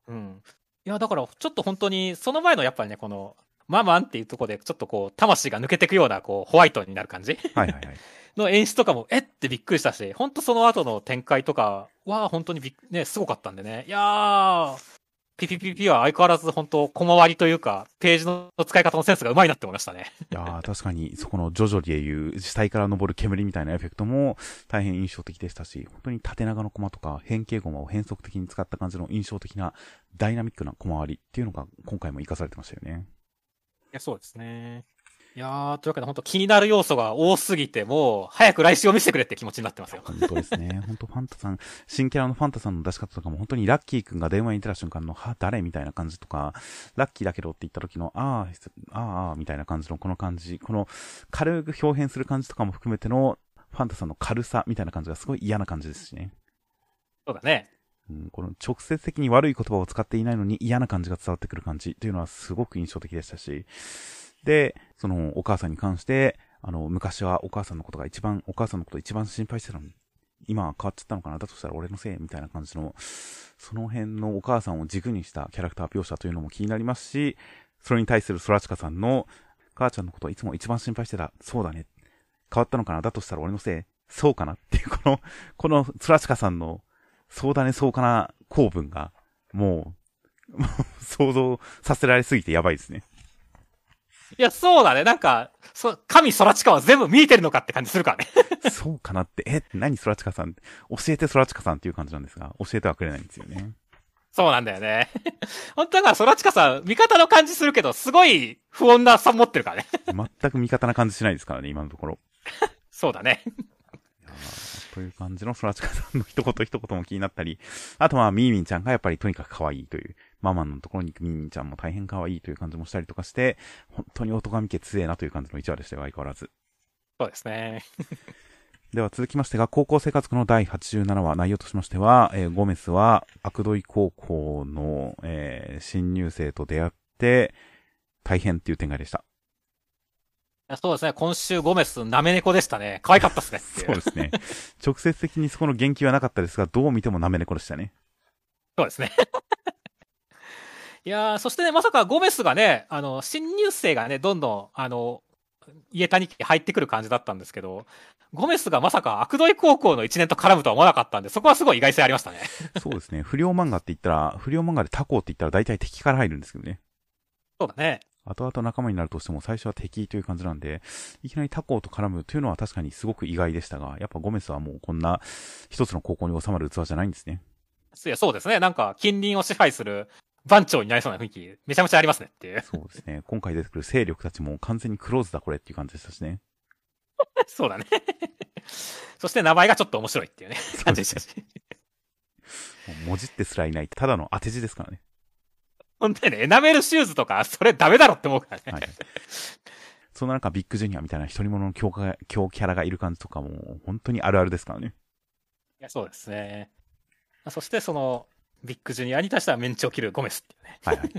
うん。いや、だからちょっと本当に、その前のやっぱりね、この、ママンっていうところで、ちょっとこう、魂が抜けていくような、こう、ホワイトになる感じはいはい、はい、の演出とかも、えってびっくりしたし、ほんとその後の展開とかは、本当にびっ、ね、すごかったんでね。いやー、ピピピピは相変わらず、本当小回りというか、ページの使い方のセンスがうまいなって思いましたね。いやー、確かに、そこのジョジョリでいう、死体から昇る煙みたいなエフェクトも、大変印象的でしたし、本当に縦長のコマとか、変形コマを変則的に使った感じの印象的な、ダイナミックな小回りっていうのが、今回も活かされてましたよね。いや、そうですね。いやー、というわけで本当気になる要素が多すぎて、もう早く来週を見せてくれって気持ちになってますよ。本当ですね。本当ファンタさん、新キャラのファンタさんの出し方とかも本当にラッキーくんが電話に出た瞬間の、は、誰みたいな感じとか、ラッキーだけどって言った時の、あー、あー、あーみたいな感じのこの感じ、この軽く表現する感じとかも含めての、ファンタさんの軽さみたいな感じがすごい嫌な感じですしね。そうだね。うん、この直接的に悪い言葉を使っていないのに嫌な感じが伝わってくる感じっていうのはすごく印象的でしたし、で、そのお母さんに関して、あの、昔はお母さんのことが一番、お母さんのこと一番心配してたのに、今は変わっちゃったのかな、だとしたら俺のせいみたいな感じの、その辺のお母さんを軸にしたキャラクター描写というのも気になりますし、それに対するソラチカさんの、母ちゃんのことをいつも一番心配してた、そうだね、変わったのかな、だとしたら俺のせい、そうかなっていう、この、このソラチカさんの、そうだね、そうかな、構文が、もう、もう想像させられすぎてやばいですね。いや、そうだね。なんか、そ、神空知かは全部見えてるのかって感じするからね。そうかなって、え、何空知かさん、教えて空知かさんっていう感じなんですが、教えてはくれないんですよね。そうなんだよね。本当だから空知かさん、味方の感じするけど、すごい不穏なさ持ってるからね。全く味方な感じしないですからね、今のところ。そうだね。という感じの空知かさんの一言一言も気になったり、あとはみーみんちゃんがやっぱりとにかく可愛いという、ママのところにみーみんちゃんも大変可愛いという感じもしたりとかして、本当に男神家強えなという感じのいちわでしたよ、相変わらず。そうですね。では続きましてが、高校生活の第はちじゅうななわ、内容としましては、えー、ゴメスはアクドイ高校の、えー、新入生と出会って、大変っていう展開でした。そうですね。今週ゴメス、なめ猫でしたね。可愛かったっすねっていう。そうですね。直接的にそこの言及はなかったですが、どう見てもなめ猫でしたね。そうですね。いやー、そしてね、まさかゴメスがね、あの、新入生がね、どんどん、あの、家谷家に入ってくる感じだったんですけど、ゴメスがまさか悪どい高校の一年と絡むとは思わなかったんで、そこはすごい意外性ありましたね。そうですね。不良漫画って言ったら、不良漫画で他校って言ったら大体敵から入るんですけどね。そうだね。後々仲間になるとしても最初は敵という感じなんで、いきなり他校と絡むというのは確かにすごく意外でしたが、やっぱゴメスはもうこんな一つの高校に収まる器じゃないんですね。いや、そうですね。なんか近隣を支配する番長になりそうな雰囲気、めちゃめちゃありますねっていう。そうですね。今回出てくる勢力たちも完全にクローズだこれっていう感じでしたしね。そうだね。そして名前がちょっと面白いっていうね、感じでしたし。文字ってすらいない、ただの当て字ですからね。ほんとね、エナメルシューズとか、それダメだろって思うからね。はい。そんな中、ビッグジュニアみたいな一人者の強化、強キャラがいる感じとかも、本当にあるあるですからね。いや、そうですね。そして、その、ビッグジュニアに対してはメンチを切るゴメスっていうね。はいはい。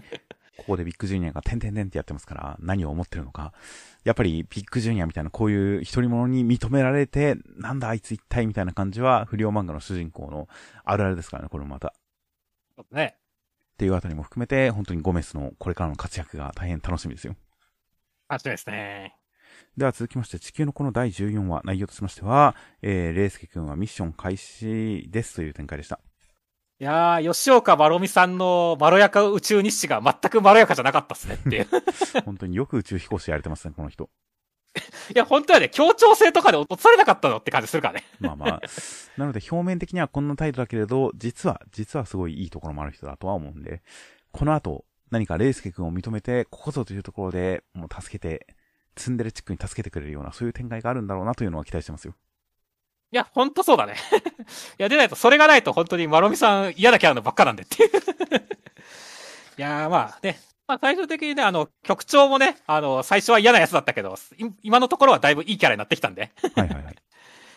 ここでビッグジュニアがてんてんてんってやってますから、何を思ってるのか。やっぱり、ビッグジュニアみたいな、こういう一人者に認められて、なんだあいつ一体みたいな感じは、不良漫画の主人公のあるあるですからね、これもまた。そうですね。っていうあたりも含めて、本当にゴメスのこれからの活躍が大変楽しみですよ。楽しみですね。では続きまして、地球のこの第じゅうよんわ、内容としましては、えー、レイスケ君はミッション開始ですという展開でした。いやー、吉岡まろみさんのまろやか宇宙日誌が全くまろやかじゃなかったっすねっていう。本当によく宇宙飛行士やれてますね、この人。いや、本当はね、協調性とかで落とされなかったのって感じするからね。まあまあ。なので、表面的にはこんな態度だけれど、実は、実はすごいいいところもある人だとは思うんで、この後、何かレイスケ君を認めて、ここぞというところで、もう助けて、ツンデレチックに助けてくれるような、そういう展開があるんだろうなというのは期待してますよ。いや、ほんとそうだね。いや、でないと、それがないと本当にまろみさん嫌なキャラのばっかなんでっていう。いやー、まあね。まあ最終的にね、あの、局長もね、あの、最初は嫌なやつだったけど、今のところはだいぶいいキャラになってきたんで。はいはいはい。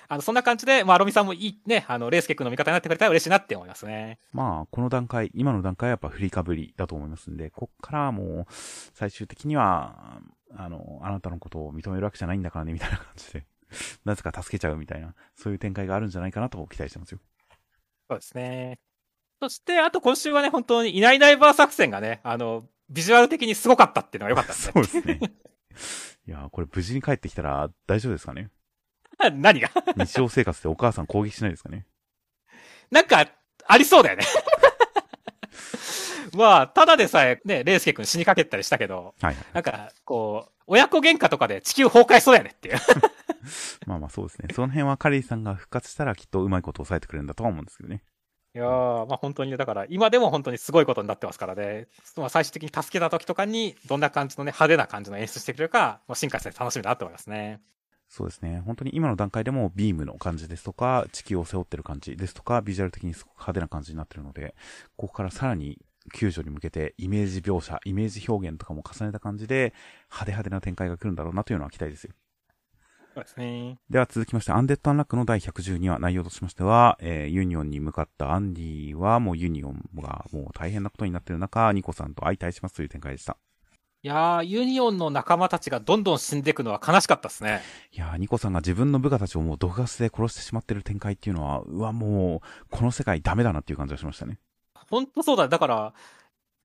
あの、そんな感じで、まろみさんもいいね、あの、レイスケ君の味方になってくれたら嬉しいなって思いますね。まあ、この段階、今の段階はやっぱ振りかぶりだと思いますんで、こっからもう、最終的には、あの、あなたのことを認めるわけじゃないんだからね、みたいな感じで。なぜか助けちゃうみたいな、そういう展開があるんじゃないかなと期待してますよ。そうですね。そして、あと今週はね、本当にいないいないばあ作戦がね、あの、ビジュアル的にすごかったっていうのが良かったですね。そうですね。いやー、これ無事に帰ってきたら大丈夫ですかね。何が日常生活でお母さん攻撃しないですかね。なんか、ありそうだよね。まあ、ただでさえね、レイスケ君死にかけたりしたけど、はいはいはい、なんか、こう、親子喧嘩とかで地球崩壊しそうだよねっていう。まあまあそうですね。その辺はカリーさんが復活したらきっとうまいこと抑えてくれるんだとは思うんですけどね。いやー、まあ本当にね、だから今でも本当にすごいことになってますからね。まあ最終的に助けた時とかにどんな感じのね、派手な感じの演出してくれるか、まあ、進化して楽しみだなと思いますね。そうですね。本当に今の段階でもビームの感じですとか、地球を背負ってる感じですとか、ビジュアル的にすごく派手な感じになってるので、ここからさらに救助に向けてイメージ描写、イメージ表現とかも重ねた感じで、派手派手な展開が来るんだろうなというのは期待ですよ。そうですね。では続きまして、アンデッド・アンラックのだいひゃくじゅうにわ、内容としましては、えー、ユニオンに向かったアンディは、もうユニオンがもう大変なことになっている中、ニコさんと相対しますという展開でした。いやー、ユニオンの仲間たちがどんどん死んでいくのは悲しかったですね。いやー、ニコさんが自分の部下たちをもう毒ガスで殺してしまっている展開っていうのは、うわ、もう、この世界ダメだなっていう感じがしましたね。ほんとそうだ。だから、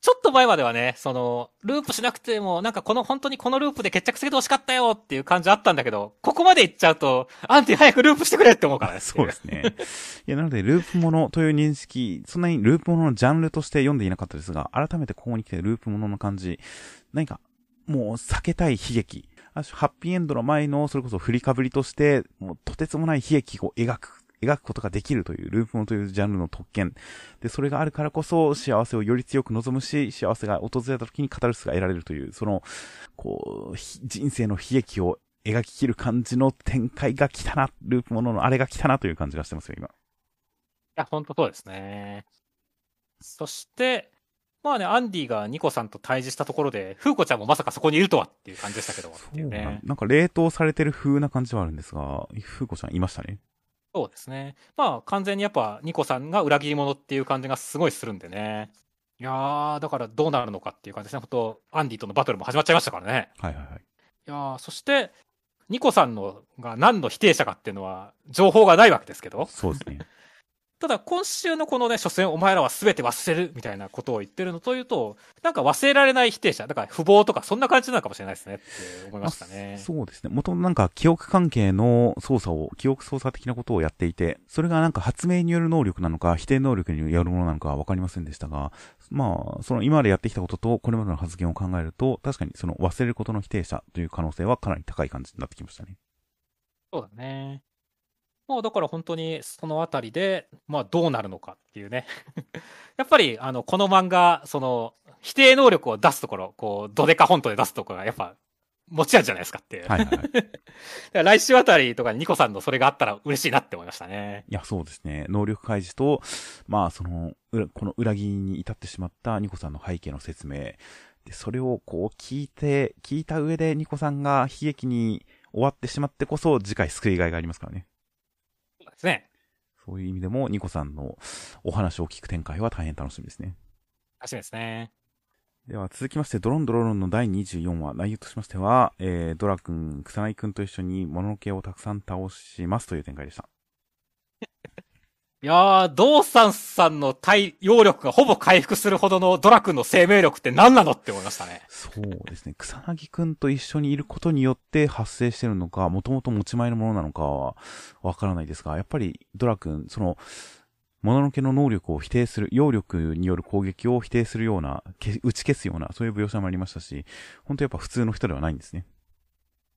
ちょっと前まではね、その、ループしなくても、なんかこの、本当にこのループで決着つけてほしかったよっていう感じあったんだけど、ここまで行っちゃうと、アンティ早くループしてくれって思うからね。そうですね。いや、なので、ループものという認識、そんなにループもののジャンルとして読んでいなかったですが、改めてここに来てループものの感じ、何か、もう避けたい悲劇、ハッピーエンドの前の、それこそ振りかぶりとして、もうとてつもない悲劇を描く。描くことができるという、ループものというジャンルの特権。で、それがあるからこそ、幸せをより強く望むし、幸せが訪れた時にカタルシスが得られるという、その、こう、人生の悲劇を描き切る感じの展開が来たな、ループもののあれが来たなという感じがしてますよ、今。いや、ほんとそうですね。そして、まあね、アンディがニコさんと対峙したところで、フーコちゃんもまさかそこにいるとはっていう感じでしたけど、そうなん、ね、なんか冷凍されてる風な感じはあるんですが、フーコちゃんいましたね。そうですね。まあ完全にやっぱニコさんが裏切り者っていう感じがすごいするんでね。いやー、だからどうなるのかっていう感じですね。ほんとアンディとのバトルも始まっちゃいましたからね。はいはいはい。いやー、そしてニコさんのが何の否定者かっていうのは情報がないわけですけど。そうですね。ただ今週のこのね、初戦お前らは全て忘れるみたいなことを言ってるのというと、なんか忘れられない否定者、だから不謀とかそんな感じなのかもしれないですねって思いましたね。そうですね。元々なんか記憶関係の操作を、記憶操作的なことをやっていて、それがなんか発明による能力なのか、否定能力によるものなのかわかりませんでしたが、まあ、その今までやってきたこととこれまでの発言を考えると、確かにその忘れることの否定者という可能性はかなり高い感じになってきましたね。そうだね。もうだから本当にそのあたりで、まあどうなるのかっていうね。やっぱりあの、この漫画、その、否定能力を出すところ、こう、ドデカフォントで出すところがやっぱ持ち味じゃないですかっていう、はいはいはい。だから来週あたりとかにニコさんのそれがあったら嬉しいなって思いましたね。いや、そうですね。能力開示と、まあその、この裏切りに至ってしまったニコさんの背景の説明。で、それをこう聞いて、聞いた上でニコさんが悲劇に終わってしまってこそ次回救いがいがありますからね。ね、そういう意味でもニコさんのお話を聞く展開は大変楽しみですね。楽しみですね。では続きましてドロンドロロンのだいにじゅうよんわ、内容としましては、えー、ドラ君、草薙君と一緒にモノノケをたくさん倒しますという展開でした。いやー、ドーサンさんの対応力がほぼ回復するほどのドラ君の生命力って何なのって思いましたね。そうですね。草薙君と一緒にいることによって発生してるのか、もともと持ち前のものなのかはわからないですが、やっぱりドラ君、その、もののけの能力を否定する、揚力による攻撃を否定するような、打ち消すような、そういう描写もありましたし、本当やっぱ普通の人ではないんですね。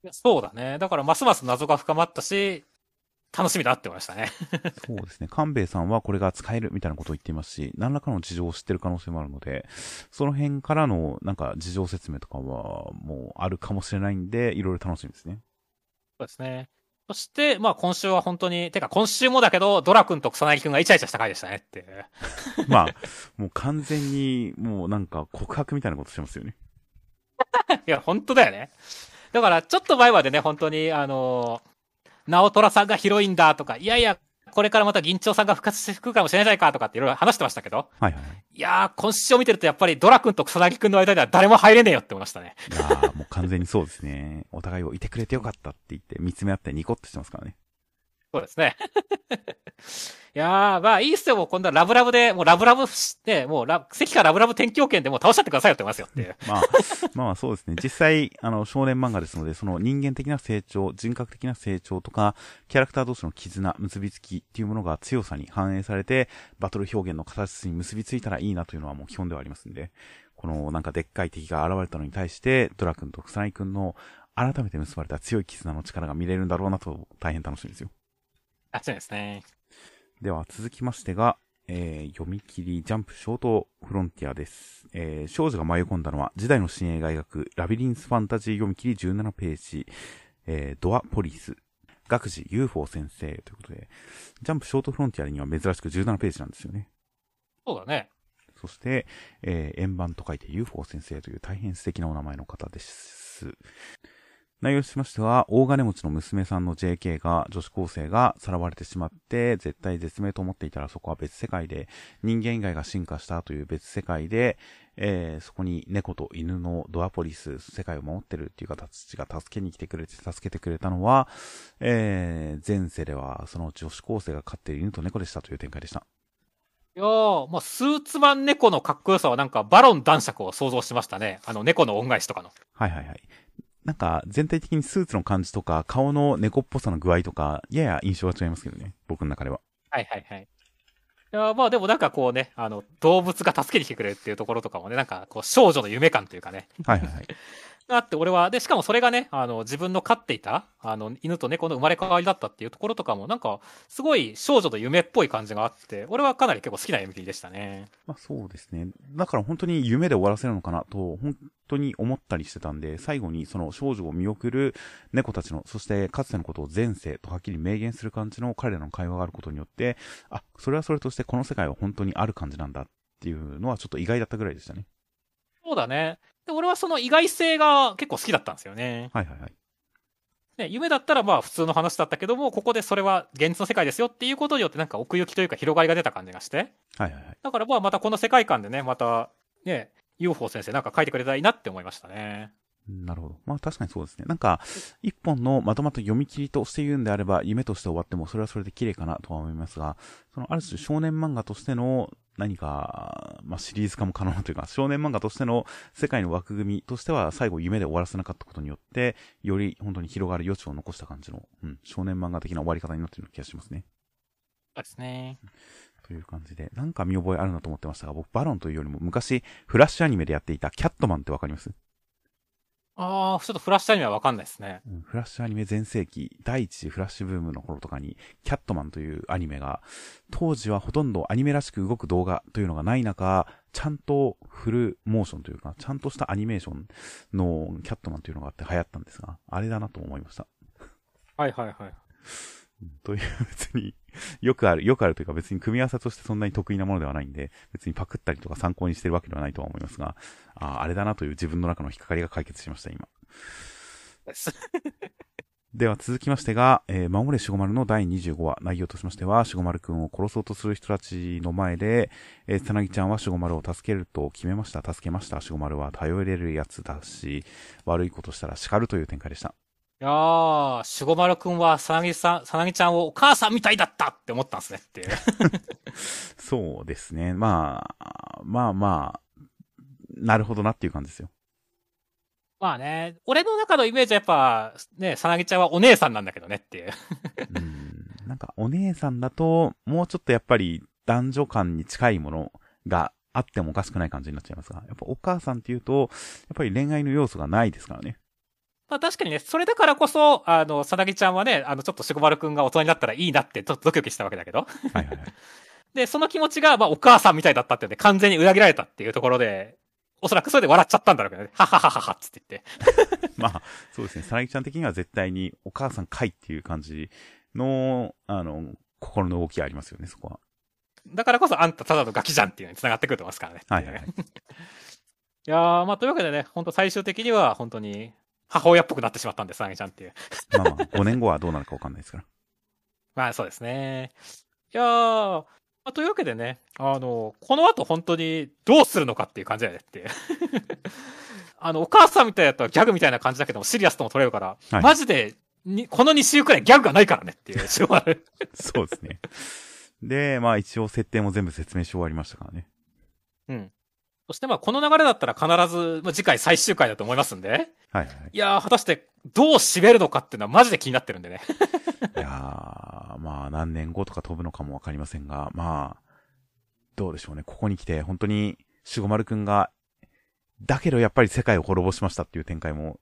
いや、そうだね。だからますます謎が深まったし、楽しみだって思いましたね。そうですね。官兵衛さんはこれが使えるみたいなことを言っていますし、何らかの事情を知ってる可能性もあるので、その辺からのなんか事情説明とかはもうあるかもしれないんで、いろいろ楽しみですね。そうですね。そして、まあ今週は本当に、てか今週もだけど、ドラ君と草薙君がイチャイチャした回でしたねっていう。まあ、もう完全にもうなんか告白みたいなことしてますよね。いや、本当だよね。だからちょっと前までね、本当に、あのー、直虎さんがヒロインだとか、いやいや、これからまた銀蝶さんが復活してくるかもしれないかとかっていろいろ話してましたけど、はいはい。いやー、今週を見てるとやっぱりドラ君と草薙君の間では誰も入れねえよって思いましたね。いやー、もう完全にそうですね。お互いをいてくれてよかったって言って見つめ合ってニコってしてますからね。そうですね。いやー、まあいいっすよ、もう今度はラブラブで、もうラブラブして、もうラ、関かラブラブ天狂拳でもう倒しちゃってくださいよって言いますよっていう。まあ、まあそうですね。実際、あの、少年漫画ですので、その人間的な成長、人格的な成長とか、キャラクター同士の絆、結びつきっていうものが強さに反映されて、バトル表現の形に結びついたらいいなというのはもう基本ではありますんで、このなんかでっかい敵が現れたのに対して、ドラ君と草薙君の改めて結ばれた強い絆の力が見れるんだろうなと、大変楽しみですよ。あ、そうですね。では続きましてが、えー、読み切りジャンプショートフロンティアです、えー、少女が迷い込んだのは時代の新映画描くラビリンスファンタジー読み切りじゅうななページ、えー、ドアポリス学士 ユーフォー 先生ということで、ジャンプショートフロンティアには珍しくじゅうななページなんですよね。そうだね。そして、えー、円盤と書いて ユーフォー 先生という大変素敵なお名前の方です。内容としましては、大金持ちの娘さんの ジェーケー が、女子高生がさらわれてしまって、絶対絶命と思っていたらそこは別世界で、人間以外が進化したという別世界で、えー、そこに猫と犬のドアポリス、世界を守ってるっていう方たちが助けに来てくれて、助けてくれたのは、えー、前世ではその女子高生が飼っている犬と猫でしたという展開でした。いやー、まあ、スーツマン猫のかっこよさはなんか、バロン男爵を想像しましたね。あの、猫の恩返しとかの。はいはいはい。なんか、全体的にスーツの感じとか、顔の猫っぽさの具合とか、やや印象が違いますけどね、僕の中では。はいはいはい。いや、まあでもなんかこうね、あの、動物が助けに来てくれるっていうところとかもね、なんかこう、少女の夢感というかね。はいはいはい。だって俺は、で、しかもそれがね、あの、自分の飼っていた、あの、犬と猫の生まれ変わりだったっていうところとかも、なんか、すごい少女の夢っぽい感じがあって、俺はかなり結構好きな読み切りでしたね。まあそうですね。だから本当に夢で終わらせるのかなと、本当に思ったりしてたんで、最後にその少女を見送る猫たちの、そしてかつてのことを前世とはっきり明言する感じの彼らの会話があることによって、あ、それはそれとしてこの世界は本当にある感じなんだっていうのはちょっと意外だったぐらいでしたね。そうだね。で、俺はその意外性が結構好きだったんですよね。はいはいはい。ね、夢だったらまあ普通の話だったけども、ここでそれは現実の世界ですよっていうことによってなんか奥行きというか広がりが出た感じがして。はいはいはい。だからまあまたこの世界観でね、またね、ユーフォー 先生なんか書いてくれたらいいなって思いましたね。なるほど。まあ確かにそうですね。なんか、一本のまとまった読み切りとして言うんであれば、夢として終わってもそれはそれで綺麗かなとは思いますが、そのある種少年漫画としての何か、まあシリーズ化も可能というか、少年漫画としての世界の枠組みとしては最後夢で終わらせなかったことによって、より本当に広がる余地を残した感じの、うん、少年漫画的な終わり方になっている気がしますね。そうですね。という感じで、なんか見覚えあるなと思ってましたが、僕バロンというよりも昔、フラッシュアニメでやっていたキャットマンってわかります？ああ、ちょっとフラッシュアニメはわかんないですね。うん、フラッシュアニメ全盛期、第一次フラッシュブームの頃とかに、キャットマンというアニメが、当時はほとんどアニメらしく動く動画というのがない中、ちゃんとフルモーションというか、ちゃんとしたアニメーションのキャットマンというのがあって流行ったんですが、あれだなと思いました。はいはいはい。という、別に、よくある、よくあるというか別に組み合わせとしてそんなに得意なものではないんで、別にパクったりとか参考にしてるわけではないとは思いますが、あ、あれだなという自分の中の引っかかりが解決しました、今。では続きましてが、えー、守れしごまるの第にじゅうごわ、内容としましては、しごまるくんを殺そうとする人たちの前で、えー、草薙ちゃんはしごまるを助けると決めました、助けました、しごまるは頼れるやつだし、悪いことしたら叱るという展開でした。いやー、しごまるくんは、さなぎさん、さなぎちゃんをお母さんみたいだったって思ったんですねっていう。そうですね。まあ、まあまあ、なるほどなっていう感じですよ。まあね、俺の中のイメージはやっぱ、ね、さなぎちゃんはお姉さんなんだけどねっていう。うん、なんかお姉さんだと、もうちょっとやっぱり男女間に近いものがあってもおかしくない感じになっちゃいますが、やっぱお母さんっていうと、やっぱり恋愛の要素がないですからね。まあ確かにね、それだからこそ、あの、さなぎちゃんはね、あの、ちょっとしごまるくんが大人になったらいいなって、ちょっとドキドキしたわけだけど。はいはいはい。で、その気持ちが、まあお母さんみたいだったってね、完全に裏切られたっていうところで、おそらくそれで笑っちゃったんだろうけどね。はははははっつって言って。まあ、そうですね。さなぎちゃん的には絶対にお母さんかいっていう感じの、あの、心の動きがありますよね、そこは。だからこそあんたただのガキじゃんっていうのに繋がってくると思いますからね。はいはい、はい。いやー、まあというわけでね、本当最終的には本当に母親っぽくなってしまったんで、さなぎちゃんっていう。まあまあ、ごねんごはどうなるかわかんないですから。まあそうですね。いやー、まあ、というわけでね、あの、この後本当にどうするのかっていう感じだよねっていう。あの、お母さんみたいだったらギャグみたいな感じだけども、シリアスとも取れるから、はい、マジでに、このにしゅうくらいギャグがないからねっていう。そうですね。で、まあ一応設定も全部説明し終わりましたからね。うん。そしてまあこの流れだったら必ず、まあ、次回最終回だと思いますんで。はいはい。いやー、果たしてどう締めるのかっていうのはマジで気になってるんでね。いやー、まあ何年後とか飛ぶのかもわかりませんが、まあ、どうでしょうね。ここに来て本当にしごまるくんが、だけどやっぱり世界を滅ぼしましたっていう展開も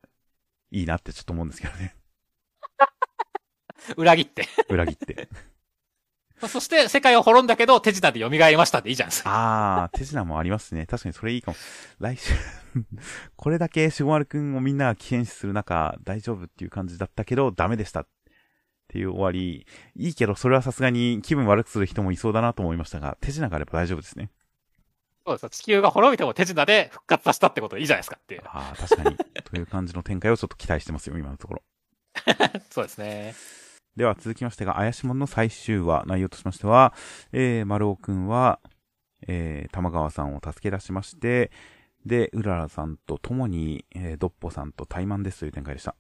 いいなってちょっと思うんですけどね。裏切って。裏切って。そして、世界を滅んだけど、手品で蘇りましたっていいじゃん。ああ、手品もありますね。確かにそれいいかも。来週、これだけしごまるくんをみんなが危険視する中、大丈夫っていう感じだったけど、ダメでしたっていう終わり。いいけど、それはさすがに気分悪くする人もいそうだなと思いましたが、手品があれば大丈夫ですね。そうです。地球が滅びても手品で復活させたってことでいいじゃないですかっていう。ああ、確かに。という感じの展開をちょっと期待してますよ、今のところ。そうですね。では続きましてが、怪しもんの最終話、内容としましては、えー、丸尾くんは、えー、玉川さんを助け出しまして、で、うららさんと共に、えー、どっぽさんと対マンですという展開でした。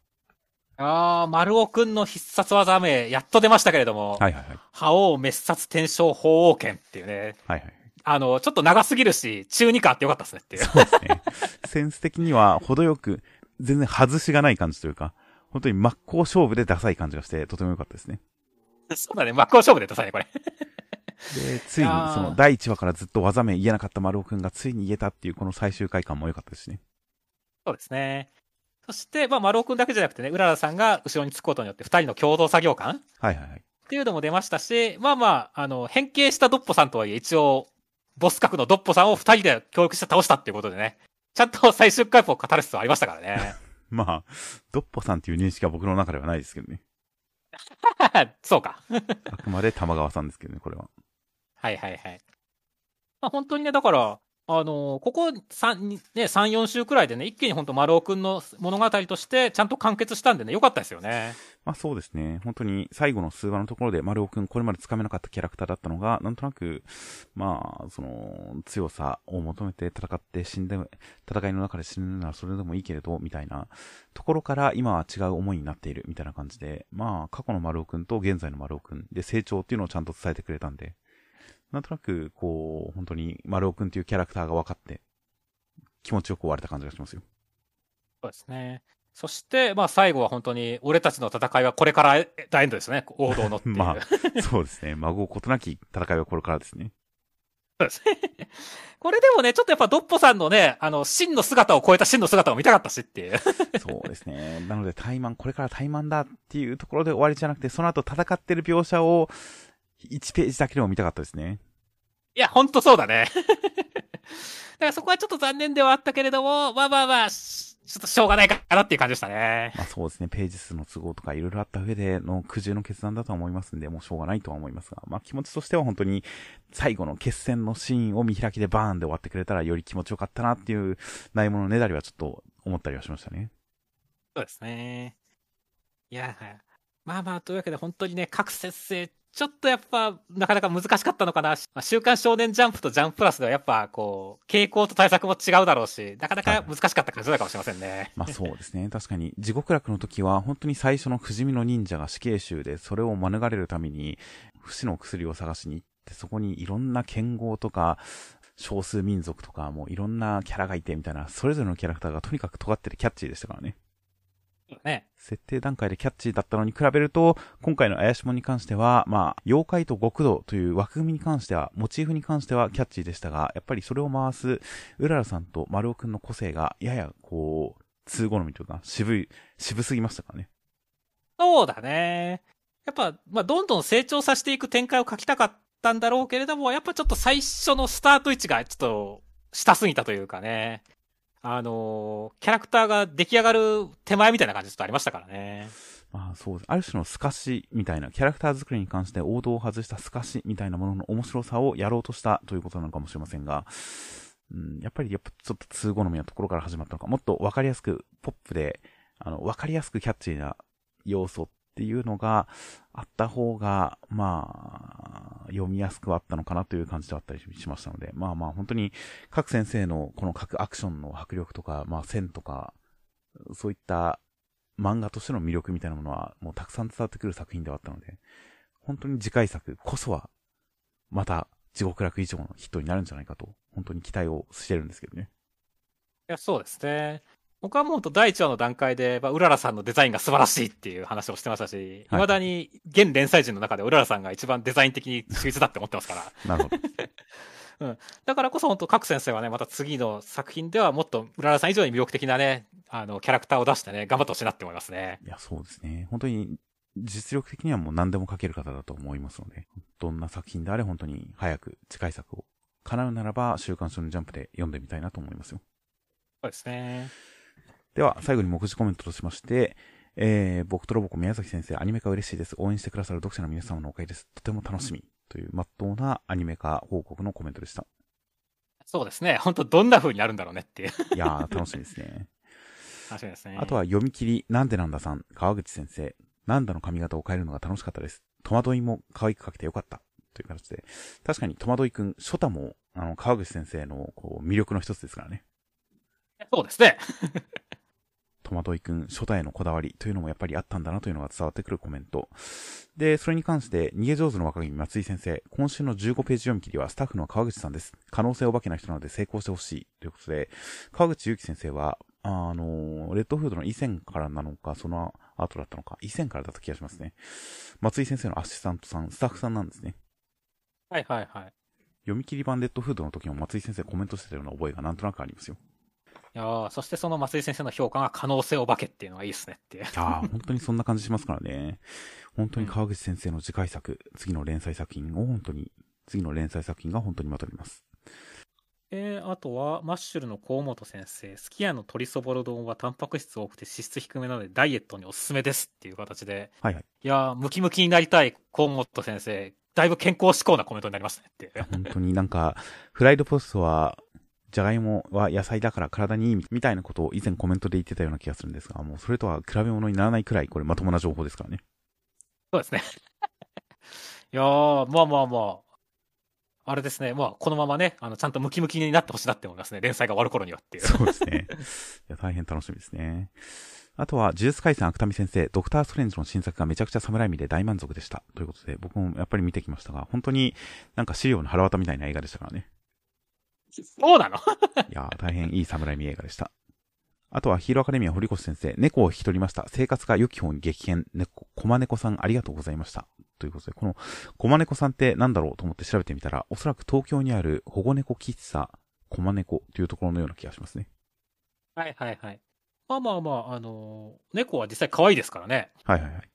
あー、丸尾くんの必殺技名、やっと出ましたけれども、はいはいはい。覇王滅殺天正法王剣っていうね、はいはい。あの、ちょっと長すぎるし、中二感あってよかったですねっていう。そうですね。センス的には程よく、全然外しがない感じというか、本当に真っ向勝負でダサい感じがして、とても良かったですね。そうだね、真っ向勝負でダサいね、これ。で、ついに、その、だいいちわからずっと技名言えなかった丸尾くんがついに言えたっていう、この最終回感も良かったですね。そうですね。そして、まあ、丸尾くんだけじゃなくてね、うららさんが後ろにつくことによって、二人の共同作業感はいはいはい。っていうのも出ましたし、まあまあ、あの、変形したドッポさんとはいえ、一応、ボス格のドッポさんを二人で協力して倒したっていうことでね、ちゃんと最終回も語る必要ありましたからね。まあ、ドッポさんっていう認識は僕の中ではないですけどね。そうか。あくまで玉川さんですけどね、これは。はいはいはい。まあ本当にね、だから、あのー、ここさん、ね、さん、よんしゅうくらいでね、一気に本当丸尾くんの物語としてちゃんと完結したんでね、良かったですよね。まあそうですね。本当に最後の数話のところで丸尾くん、これまでつかめなかったキャラクターだったのが、なんとなく、まあ、その、強さを求めて戦って死んで、戦いの中で死ぬならそれでもいいけれど、みたいなところから今は違う思いになっている、みたいな感じで、まあ、過去の丸尾くんと現在の丸尾くんで成長っていうのをちゃんと伝えてくれたんで、なんとなく、こう、本当に、丸尾くんというキャラクターが分かって、気持ちよく終われた感じがしますよ。そうですね。そして、まあ最後は本当に、俺たちの戦いはこれから大エンドですね。王道のっていう。まあ、そうですね。孫ことなき戦いはこれからですね。そうですね。これでもね、ちょっとやっぱドッポさんのね、あの、真の姿を超えた真の姿を見たかったしっていう。そうですね。なので、対マン、これから対マンだっていうところで終わりじゃなくて、その後戦ってる描写を、いちページだけでも見たかったですね。いや、ほんとそうだね。だからそこはちょっと残念ではあったけれども、まあまあまあ、ちょっとしょうがないかなっていう感じでしたね。まあそうですね、ページ数の都合とかいろいろあった上での苦渋の決断だとは思いますんで、もうしょうがないとは思いますが、まあ気持ちとしては本当に最後の決戦のシーンを見開きでバーンで終わってくれたらより気持ちよかったなっていうないものねだりはちょっと思ったりはしましたね。そうですね。いや、まあまあというわけで本当にね、各節制、ちょっとやっぱ、なかなか難しかったのかな。まあ、週刊少年ジャンプとジャンププラスではやっぱ、こう、傾向と対策も違うだろうし、なかなか難しかった感じだかもしれませんね。はい、まあそうですね。確かに、地獄楽の時は、本当に最初の不死身の忍者が死刑囚で、それを免れるために、不死の薬を探しに行って、そこにいろんな剣豪とか、少数民族とか、もういろんなキャラがいてみたいな、それぞれのキャラクターがとにかく尖っててキャッチーでしたからね。ね、設定段階でキャッチーだったのに比べると、今回の怪しもに関しては、まあ、妖怪と極道という枠組みに関しては、モチーフに関してはキャッチーでしたが、やっぱりそれを回す、うららさんと丸尾くんの個性が、ややこう、通好みというか、渋い、渋すぎましたからね。そうだね。やっぱ、まあ、どんどん成長させていく展開を書きたかったんだろうけれども、やっぱちょっと最初のスタート位置がちょっと、下すぎたというかね。あのー、キャラクターが出来上がる手前みたいな感じちょっとありましたからね。まあそうです。ある種の透かしみたいな、キャラクター作りに関して王道を外した透かしみたいなものの面白さをやろうとしたということなのかもしれませんが、うん、やっぱりやっぱちょっと通好みなところから始まったのか、もっとわかりやすくポップで、あの、わかりやすくキャッチーな要素っていうのがあった方が、まあ、読みやすくはあったのかなという感じであったりしましたので、まあまあ本当に各先生のこの各アクションの迫力とか、まあ線とか、そういった漫画としての魅力みたいなものはもうたくさん伝わってくる作品ではあったので、本当に次回作こそは、また地獄楽以上のヒットになるんじゃないかと、本当に期待をしてるんですけどね。いや、そうですね。僕はもうだいいちわの段階で、まあ、うららさんのデザインが素晴らしいっていう話をしてましたし、はい、未だに現連載人の中でうららさんが一番デザイン的に秀逸だって思ってますから。なるほど。うん。だからこそ本当各先生はね、また次の作品ではもっとうららさん以上に魅力的なね、あの、キャラクターを出してね、頑張ってほしいなって思いますね。いや、そうですね。本当に実力的にはもう何でも書ける方だと思いますので、どんな作品であれ本当に早く次回作を叶うならば、週刊少年ジャンプで読んでみたいなと思いますよ。そうですね。では、最後に目次コメントとしまして、えー、僕とロボコ宮崎先生、アニメ化嬉しいです。応援してくださる読者の皆様のおかげです。とても楽しみ。という、まっとうなアニメ化報告のコメントでした。そうですね。本当どんな風になるんだろうねっていう。いやー、楽しみですね。楽しみですね。あとは、読み切り、なんでなんださん、川口先生、なんだの髪型を変えるのが楽しかったです。戸惑いも可愛く描けてよかった。という形で、確かに戸惑いくん、初太も、あの、川口先生の、こう、魅力の一つですからね。そうですね。戸惑いくん、初代へのこだわりというのもやっぱりあったんだなというのが伝わってくるコメント。で、それに関して、逃げ上手の若君松井先生、今週のじゅうごページ読み切りはスタッフの川口さんです。可能性お化けな人なので成功してほしい。ということで、川口ゆき先生は、あの、レッドフードの以前からなのか、その後だったのか、以前からだった気がしますね。松井先生のアシスタントさん、スタッフさんなんですね。はいはいはい。読み切り版レッドフードの時も松井先生コメントしてたような覚えがなんとなくありますよ。いやそしてその松井先生の評価が可能性お化けっていうのがいいですねっていう。いや本当にそんな感じしますからね。本当に川口先生の次回作、次の連載作品を本当に、次の連載作品が本当にまとめます。えー、あとは、マッシュルの河本先生、すき家の鶏そぼろ丼はタンパク質多くて脂質低めなのでダイエットにおすすめですっていう形で。はいはい。いやムキムキになりたい河本先生、だいぶ健康志向なコメントになりましたねっていう。本当になんか、フライドポストは、じゃがいもは野菜だから体にいいみたいなことを以前コメントで言ってたような気がするんですが、もうそれとは比べ物にならないくらいこれまともな情報ですからね。そうですね。いやー、まあまあまあ、あれですね、まあこのままね、あのちゃんとムキムキになってほしいなって思いますね。連載が終わる頃にはっていう。そうですね。いや大変楽しみですね。あとは、呪術廻戦芥見先生、ドクターストレンジの新作がめちゃくちゃ侍味で大満足でした。ということで、僕もやっぱり見てきましたが、本当になんか資料の腹渡みたいな映画でしたからね。そうなのいや大変いい侍見映画でした。あとはヒーローアカデミア堀越先生、猫を引き取りました。生活が良き方に激変。猫、コマネコさんありがとうございました。ということで、このコマネコさんってなんだろうと思って調べてみたら、おそらく東京にある保護猫喫茶、コマネコというところのような気がしますね。はいはいはい。まあまあまあ、あのー、猫は実際可愛いですからね。はいはいはい。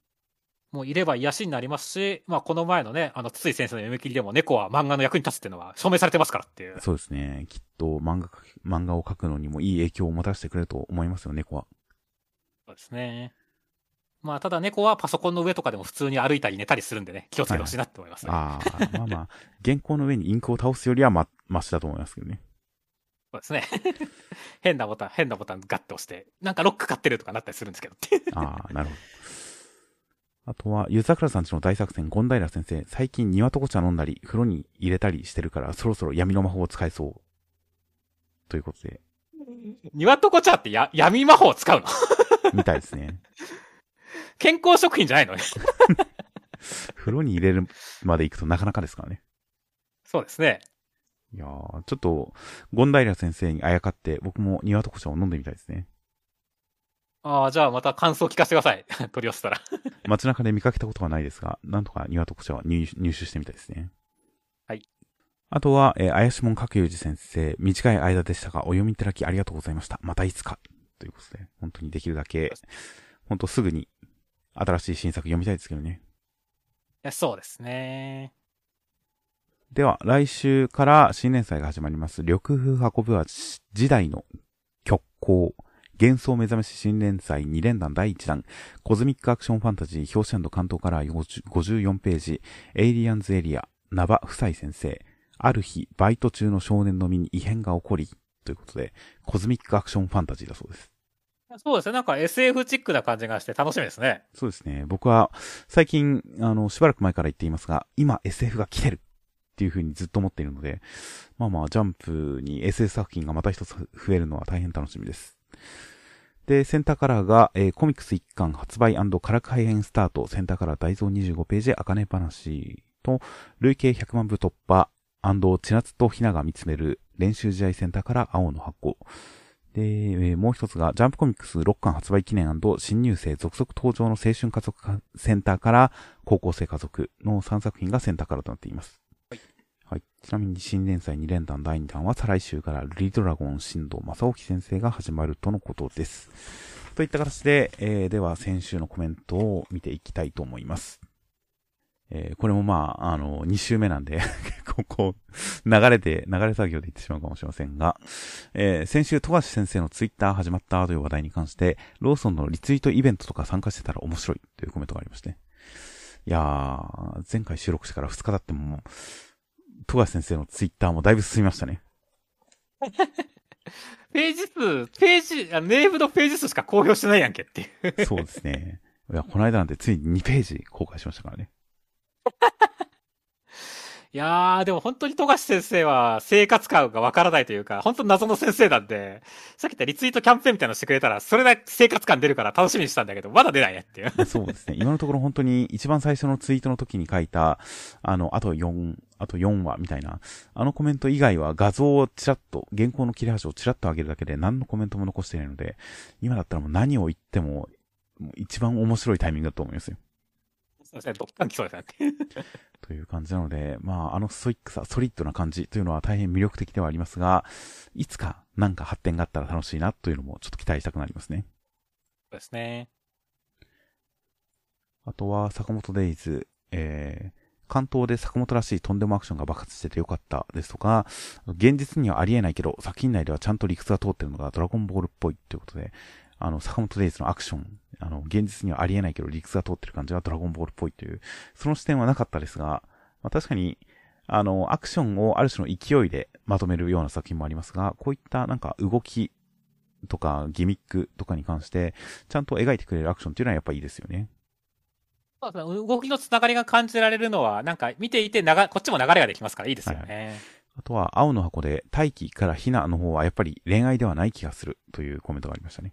もういれば癒しになりますし、まあこの前のね、あの、筒井先生の読み切りでも猫は漫画の役に立つっていうのは証明されてますからっていう。そうですね。きっと漫画、漫画を描くのにもいい影響をもたらしてくれると思いますよ、猫は。そうですね。まあただ猫はパソコンの上とかでも普通に歩いたり寝たりするんでね、気をつけてほしいなって思いますね。はいはい、ああ、まあまあ、原稿の上にインクを倒すよりはま、マシだと思いますけどね。そうですね。変なボタン、変なボタンガッと押して、なんかロック買ってるとかなったりするんですけどって。ああ、なるほど。あとは、ゆざくらさんちの大作戦、ゴンダイラ先生。最近、庭とこ茶飲んだり、風呂に入れたりしてるから、そろそろ闇の魔法を使えそう。ということで。庭とこ茶ってや、闇魔法を使うのみたいですね。健康食品じゃないのね。風呂に入れるまで行くとなかなかですからね。そうですね。いやー、ちょっと、ゴンダイラ先生にあやかって、僕も庭とこ茶を飲んでみたいですね。ああ、じゃあまた感想聞かせてください。取り寄せたら。街中で見かけたことはないですが、なんとかニワトコ社は入手してみたいですね。はい。あとは、えー、怪しもんかけゆうじ先生、短い間でしたが、お読みいただきありがとうございました。またいつか。ということで、本当にできるだけ、本当すぐに新しい新作読みたいですけどね。いや、そうですね。では、来週から新年祭が始まります。緑風運ぶは時代の極光。幻想目覚めし新連載に連弾だいいちだん、コズミックアクションファンタジー表紙&関東カラーごじゅうよんページ、エイリアンズエリア、ナバ夫妻先生、ある日バイト中の少年の身に異変が起こり、ということで、コズミックアクションファンタジーだそうです。そうですね、なんか エスエフ チックな感じがして楽しみですね。そうですね、僕は最近、あの、しばらく前から言っていますが、今 エスエフ が来てるっていう風にずっと思っているので、まあまあ、ジャンプに エスエフ 作品がまた一つ増えるのは大変楽しみです。で、センターカラーが、えー、コミックスいっかん発売&カラク配編スタート、センターカラー大蔵にじゅうごページ、茜話と、累計ひゃくまんぶ突破&千夏とひなが見つめる練習試合センターカラー青の箱。で、えー、もう一つが、ジャンプコミックスろっかん発売記念&新入生続々登場の青春家族センターカラー高校生家族のさんさくひんがセンターカラーとなっています。はい。はい。ちなみに新連載に連弾だいにだんは再来週からルリドラゴン新藤正興先生が始まるとのことです。といった形で、えー、では先週のコメントを見ていきたいと思います。えー、これもまあ、あの、にしゅうめなんで、結構こう、流れて、流れ作業で言ってしまうかもしれませんが、えー、先週、富樫先生のツイッター始まったという話題に関して、ローソンのリツイートイベントとか参加してたら面白いというコメントがありまして、ね。いやー、前回収録してからふつか経っても、富樫先生のツイッターもだいぶ進みましたね。ページ数、ページ、あ、ネームのページ数しか公表してないやんけっていう。そうですね。いや、この間なんてついににページ公開しましたからね。いやー、でも本当に富樫先生は生活感がわからないというか、本当に謎の先生なんで、さっき言ったリツイートキャンペーンみたいなのしてくれたら、それだけ生活感出るから楽しみにしたんだけど、まだ出ないねっていう。そうですね。今のところ本当に一番最初のツイートの時に書いた、あの、あとよん、あとよんわみたいな、あのコメント以外は画像をチラッと、原稿の切れ端をチラッと上げるだけで何のコメントも残していないので、今だったらもう何を言っても、一番面白いタイミングだと思いますよ。そうですね、どっかん来そうですね。という感じなので、まあ、あのストイックさ、ソリッドな感じというのは大変魅力的ではありますが、いつかなんか発展があったら楽しいなというのもちょっと期待したくなりますね。そうですね。あとは、坂本デイズ、えー、関東で坂本らしいとんでもアクションが爆発しててよかったですとか、現実にはありえないけど、作品内ではちゃんと理屈が通ってるのがドラゴンボールっぽいということで、あの、坂本デイズのアクション、あの、現実にはありえないけど理屈が通ってる感じがドラゴンボールっぽいという、その視点はなかったですが、まあ確かに、あの、アクションをある種の勢いでまとめるような作品もありますが、こういったなんか動きとかギミックとかに関して、ちゃんと描いてくれるアクションっていうのはやっぱいいですよね。動きのつながりが感じられるのは、なんか見ていてなが、こっちも流れができますからいいですよね。はい、あとは、青の箱で、大輝からひなの方はやっぱり恋愛ではない気がするというコメントがありましたね。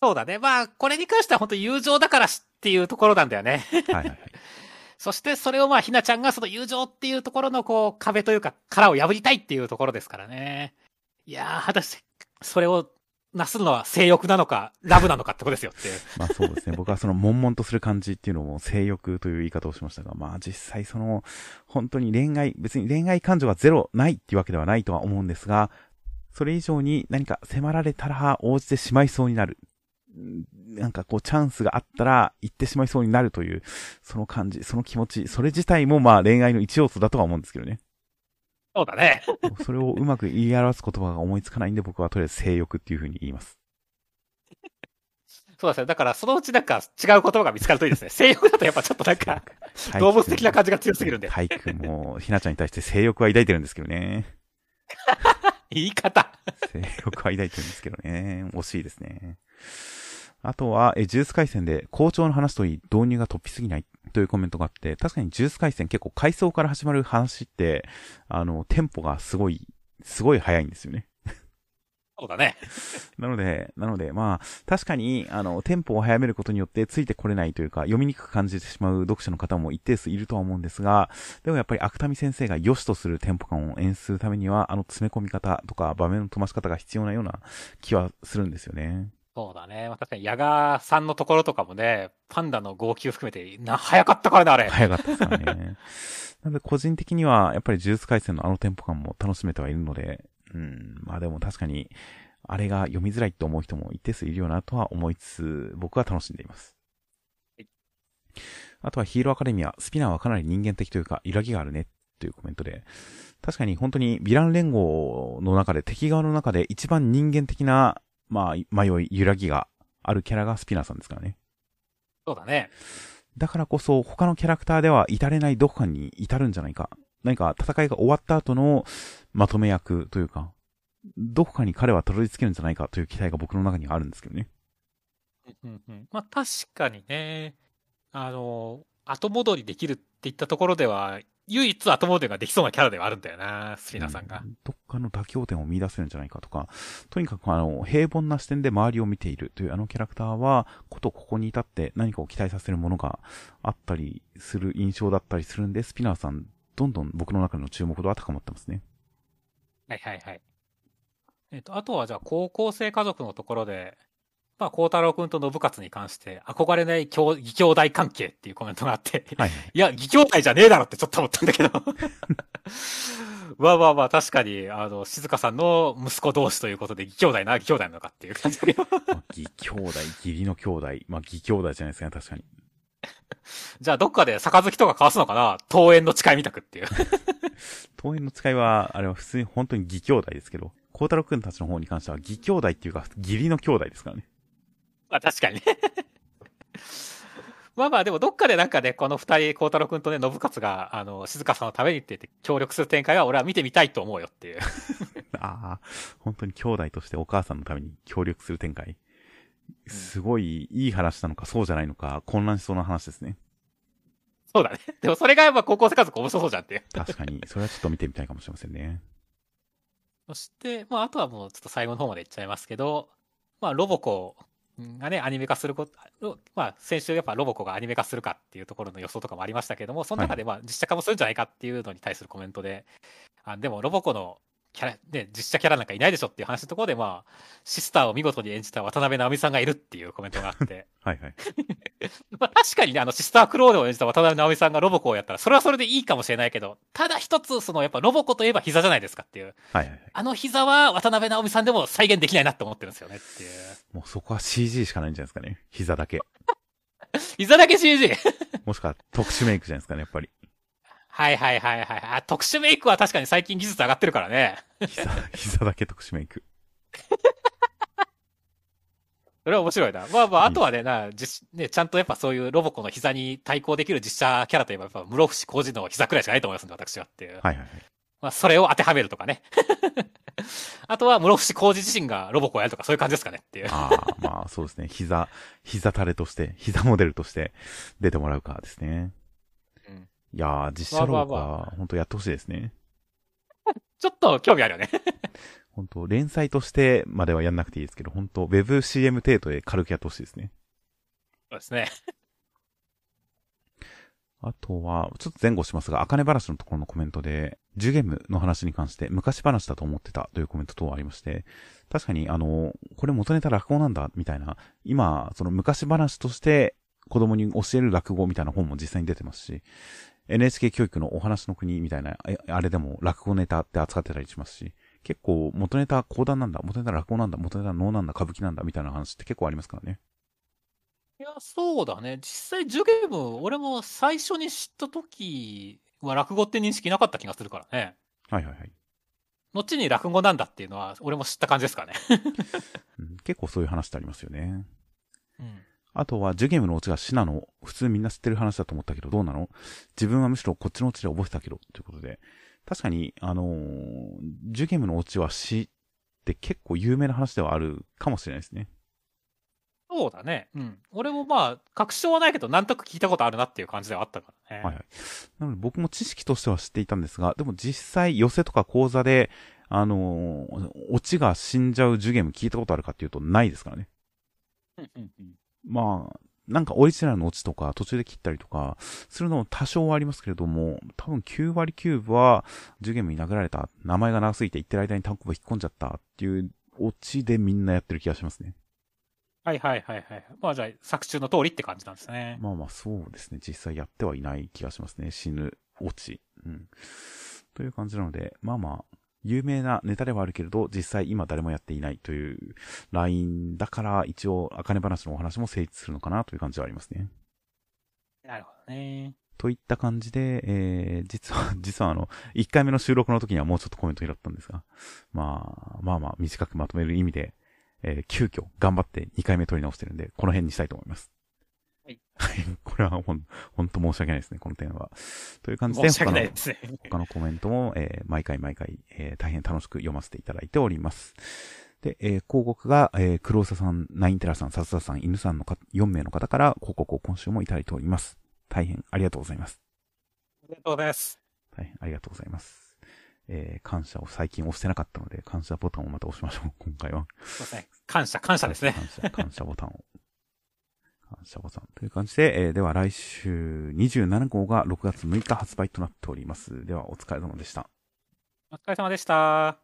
そうだね。まあ、これに関しては本当友情だからっていうところなんだよね。はいはいはい。そしてそれをまあ、ひなちゃんがその友情っていうところのこう、壁というか、殻を破りたいっていうところですからね。いやー、果たして、それをなすのは性欲なのか、ラブなのかってことですよっていう。まあそうですね。僕はその悶々とする感じっていうのも性欲という言い方をしましたが、まあ実際その、本当に恋愛、別に恋愛感情はゼロないっていうわけではないとは思うんですが、それ以上に何か迫られたら応じてしまいそうになる。なんかこうチャンスがあったら行ってしまいそうになるという、その感じ、その気持ち、それ自体もまあ恋愛の一要素だとは思うんですけどね。そうだね。それをうまく言い表す言葉が思いつかないんで僕はとりあえず性欲っていう風に言います。そうですね。だからそのうちなんか違う言葉が見つかるといいですね。性欲だとやっぱちょっとなんか動物的な感じが強すぎるんで。タイ君もひなちゃんに対して性欲は抱いてるんですけどね。言い方。性欲は抱いてるんですけどね。惜しいですね。あとは、え、ジュース回線で、校長の話といい、導入が突飛すぎないというコメントがあって、確かにジュース回線結構回想から始まる話って、あの、テンポがすごい、すごい早いんですよね。そうだね。なので、なので、まあ、確かに、あの、テンポを早めることによってついてこれないというか、読みにくく感じてしまう読者の方も一定数いるとは思うんですが、でもやっぱり芥見先生が良しとするテンポ感を演出するためには、あの詰め込み方とか場面の飛ばし方が必要なような気はするんですよね。そうだね。まあ確かに、矢賀さんのところとかもね、パンダの号泣含めて、な、早かったからね、あれ。早かったですからね。なので、個人的には、やっぱり呪術廻戦のあのテンポ感も楽しめてはいるので、うん、まあでも確かに、あれが読みづらいと思う人も一定数いるよなとは思いつつ、僕は楽しんでいます。はい、あとは、ヒーローアカデミア、スピナーはかなり人間的というか、揺らぎがあるね、というコメントで、確かに本当にヴィラン連合の中で、敵側の中で一番人間的な、まあ、迷い、揺らぎがあるキャラがスピナーさんですからね。そうだね。だからこそ、他のキャラクターでは至れないどこかに至るんじゃないか。何か戦いが終わった後のまとめ役というか、どこかに彼はたどり着けるんじゃないかという期待が僕の中にはあるんですけどね。うんうん。まあ確かにね、あの、後戻りできるっていったところでは、唯一後戻りができそうなキャラではあるんだよな、スピナーさんが。うん、どっかの妥協点を見出せるんじゃないかとか、とにかくあの、平凡な視点で周りを見ているというあのキャラクターは、ことここに至って何かを期待させるものがあったりする印象だったりするんで、スピナーさん、どんどん僕の中の注目度は高まってますね。はいはいはい。えっと、あとはじゃあ、高校生家族のところで、まあ、孝太郎くんと信勝に関して、憧れない義兄弟関係っていうコメントがあって、はい、いや、義兄弟じゃねえだろってちょっと思ったんだけど。まあまあまあ、確かに、あの、静香さんの息子同士ということで、義兄弟な、義兄弟なのかっていう感じだけど。義兄弟、義理の兄弟。まあ、義兄弟じゃないですかね、確かに。じゃあ、どっかで杯とか交わすのかな、桃園の誓いみたくっていう。桃園の誓いは、あれは普通に本当に義兄弟ですけど、孝太郎くんたちの方に関しては、義兄弟っていうか、義理の兄弟ですからね。まあ確かにね。まあまあでもどっかでなんかね、この二人、孝太郎くんとね、信勝が、あの、静香さんのためにって言って協力する展開は俺は見てみたいと思うよっていう。ああ、本当に兄弟としてお母さんのために協力する展開。すごいいい話なのかそうじゃないのか混乱しそうな話ですね。そうだね。でもそれがやっぱ高校生家族面白そうじゃんっていう。確かに。それはちょっと見てみたいかもしれませんね。そして、まああとはもうちょっと最後の方までいっちゃいますけど、まあロボコがね、アニメ化すること、まあ、先週やっぱロボコがアニメ化するかっていうところの予想とかもありましたけども、その中でまあ実写化もするんじゃないかっていうのに対するコメントで、はい、あでもロボコのキャラ、ね、実写キャラなんかいないでしょっていう話のところで、まあ、シスターを見事に演じた渡辺直美さんがいるっていうコメントがあって。はいはい。まあ確かにね、あのシスタークローネを演じた渡辺直美さんがロボコをやったら、それはそれでいいかもしれないけど、ただ一つ、そのやっぱロボコといえば膝じゃないですかっていう。はいはいはい。あの膝は渡辺直美さんでも再現できないなって思ってるんですよねっていう。もうそこは シージー しかないんじゃないですかね。膝だけ。膝だけ シージー もしくは特殊メイクじゃないですかね、やっぱり。はいはいはいはい。あ、特殊メイクは確かに最近技術上がってるからね。膝、膝だけ特殊メイク。それは面白いな。まあまあ、あとはね、な、実、ね、ちゃんとやっぱそういうロボコの膝に対抗できる実写キャラといえば、やっぱ室伏広治の膝くらいしかないと思いますんで、私はっていう。はいはいはい。まあ、それを当てはめるとかね。あとは室伏広治自身がロボコをやるとか、そういう感じですかねっていう。ああ、まあそうですね。膝、膝垂れとして、膝モデルとして出てもらうかですね。いやー、実写ロボコは、ほんとやってほしいですね。ちょっと興味あるよね。ほんと、連載としてまではやんなくていいですけど、ほんと、ウェブ シーエム 程度で軽くやってほしいですね。そうですね。あとは、ちょっと前後しますが、あかね話のところのコメントで、ジュゲムの話に関して、昔話だと思ってたというコメント等ありまして、確かに、あの、これ元ネタ落語なんだ、みたいな、今、その昔話として、子供に教える落語みたいな本も実際に出てますし、エヌエイチケー 教育のお話の国みたいな、あれでも落語ネタって扱ってたりしますし、結構元ネタ講談なんだ、元ネタ落語なんだ、元ネタ能なんだ、歌舞伎なんだ、みたいな話って結構ありますからね。いや、そうだね。実際、ジュゲーム、俺も最初に知った時は落語って認識なかった気がするからね。はいはいはい。後に落語なんだっていうのは、俺も知った感じですからね、うん。結構そういう話ってありますよね。うん。あとは、ジュゲームのオチが死なの、普通みんな知ってる話だと思ったけど、どうなの？自分はむしろこっちのオチで覚えてたけど、ということで。確かに、あのー、ジュゲームのオチは死って結構有名な話ではあるかもしれないですね。そうだね。うん。俺もまあ、確証はないけど、なんとなく聞いたことあるなっていう感じではあったからね。はいはい。なので僕も知識としては知っていたんですが、でも実際、寄席とか講座で、あのー、オチが死んじゃうジュゲーム聞いたことあるかっていうと、ないですからね。うんうんうん。まあ、なんかオリジナルのオチとか途中で切ったりとかするのも多少はありますけれども、多分きゅう割きゅうぶはジュゲームに殴られた、名前が長すぎて言ってる間に単行部引っ込んじゃったっていうオチでみんなやってる気がしますね。はいはいはいはい。まあじゃあ作中の通りって感じなんですね。まあまあそうですね。実際やってはいない気がしますね。死ぬ、落ち。うん。という感じなので、まあまあ、有名なネタではあるけれど、実際今誰もやっていないというラインだから、一応、茜話のお話も成立するのかなという感じはありますね。なるほどね。といった感じで、えー、実は、実はあの、いっかいめの収録の時にはもうちょっとコメント拾ったんですが、まあ、まあまあ、短くまとめる意味で、えー、急遽頑張ってにかいめ撮り直してるんで、この辺にしたいと思います。はい。これはほん、ほんと申し訳ないですね、この点は。という感じで、他の、他のコメントも、えー、毎回毎回、えー、大変楽しく読ませていただいております。で、えー、広告が、えー、黒沢さん、ナインテラさん、さつださん、犬さんのかよんめいの方から広告を今週もいただいております。大変ありがとうございます。ありがとうございます。大変ありがとうございます。えー、感謝を最近押してなかったので、感謝ボタンをまた押しましょう、今回は。そうですね。感謝、感謝ですね。感謝、感謝ボタンを。感謝ボタン。という感じで、えー、では来週にじゅうななごうがろくがつむいか発売となっております。では、お疲れ様でした。お疲れ様でした。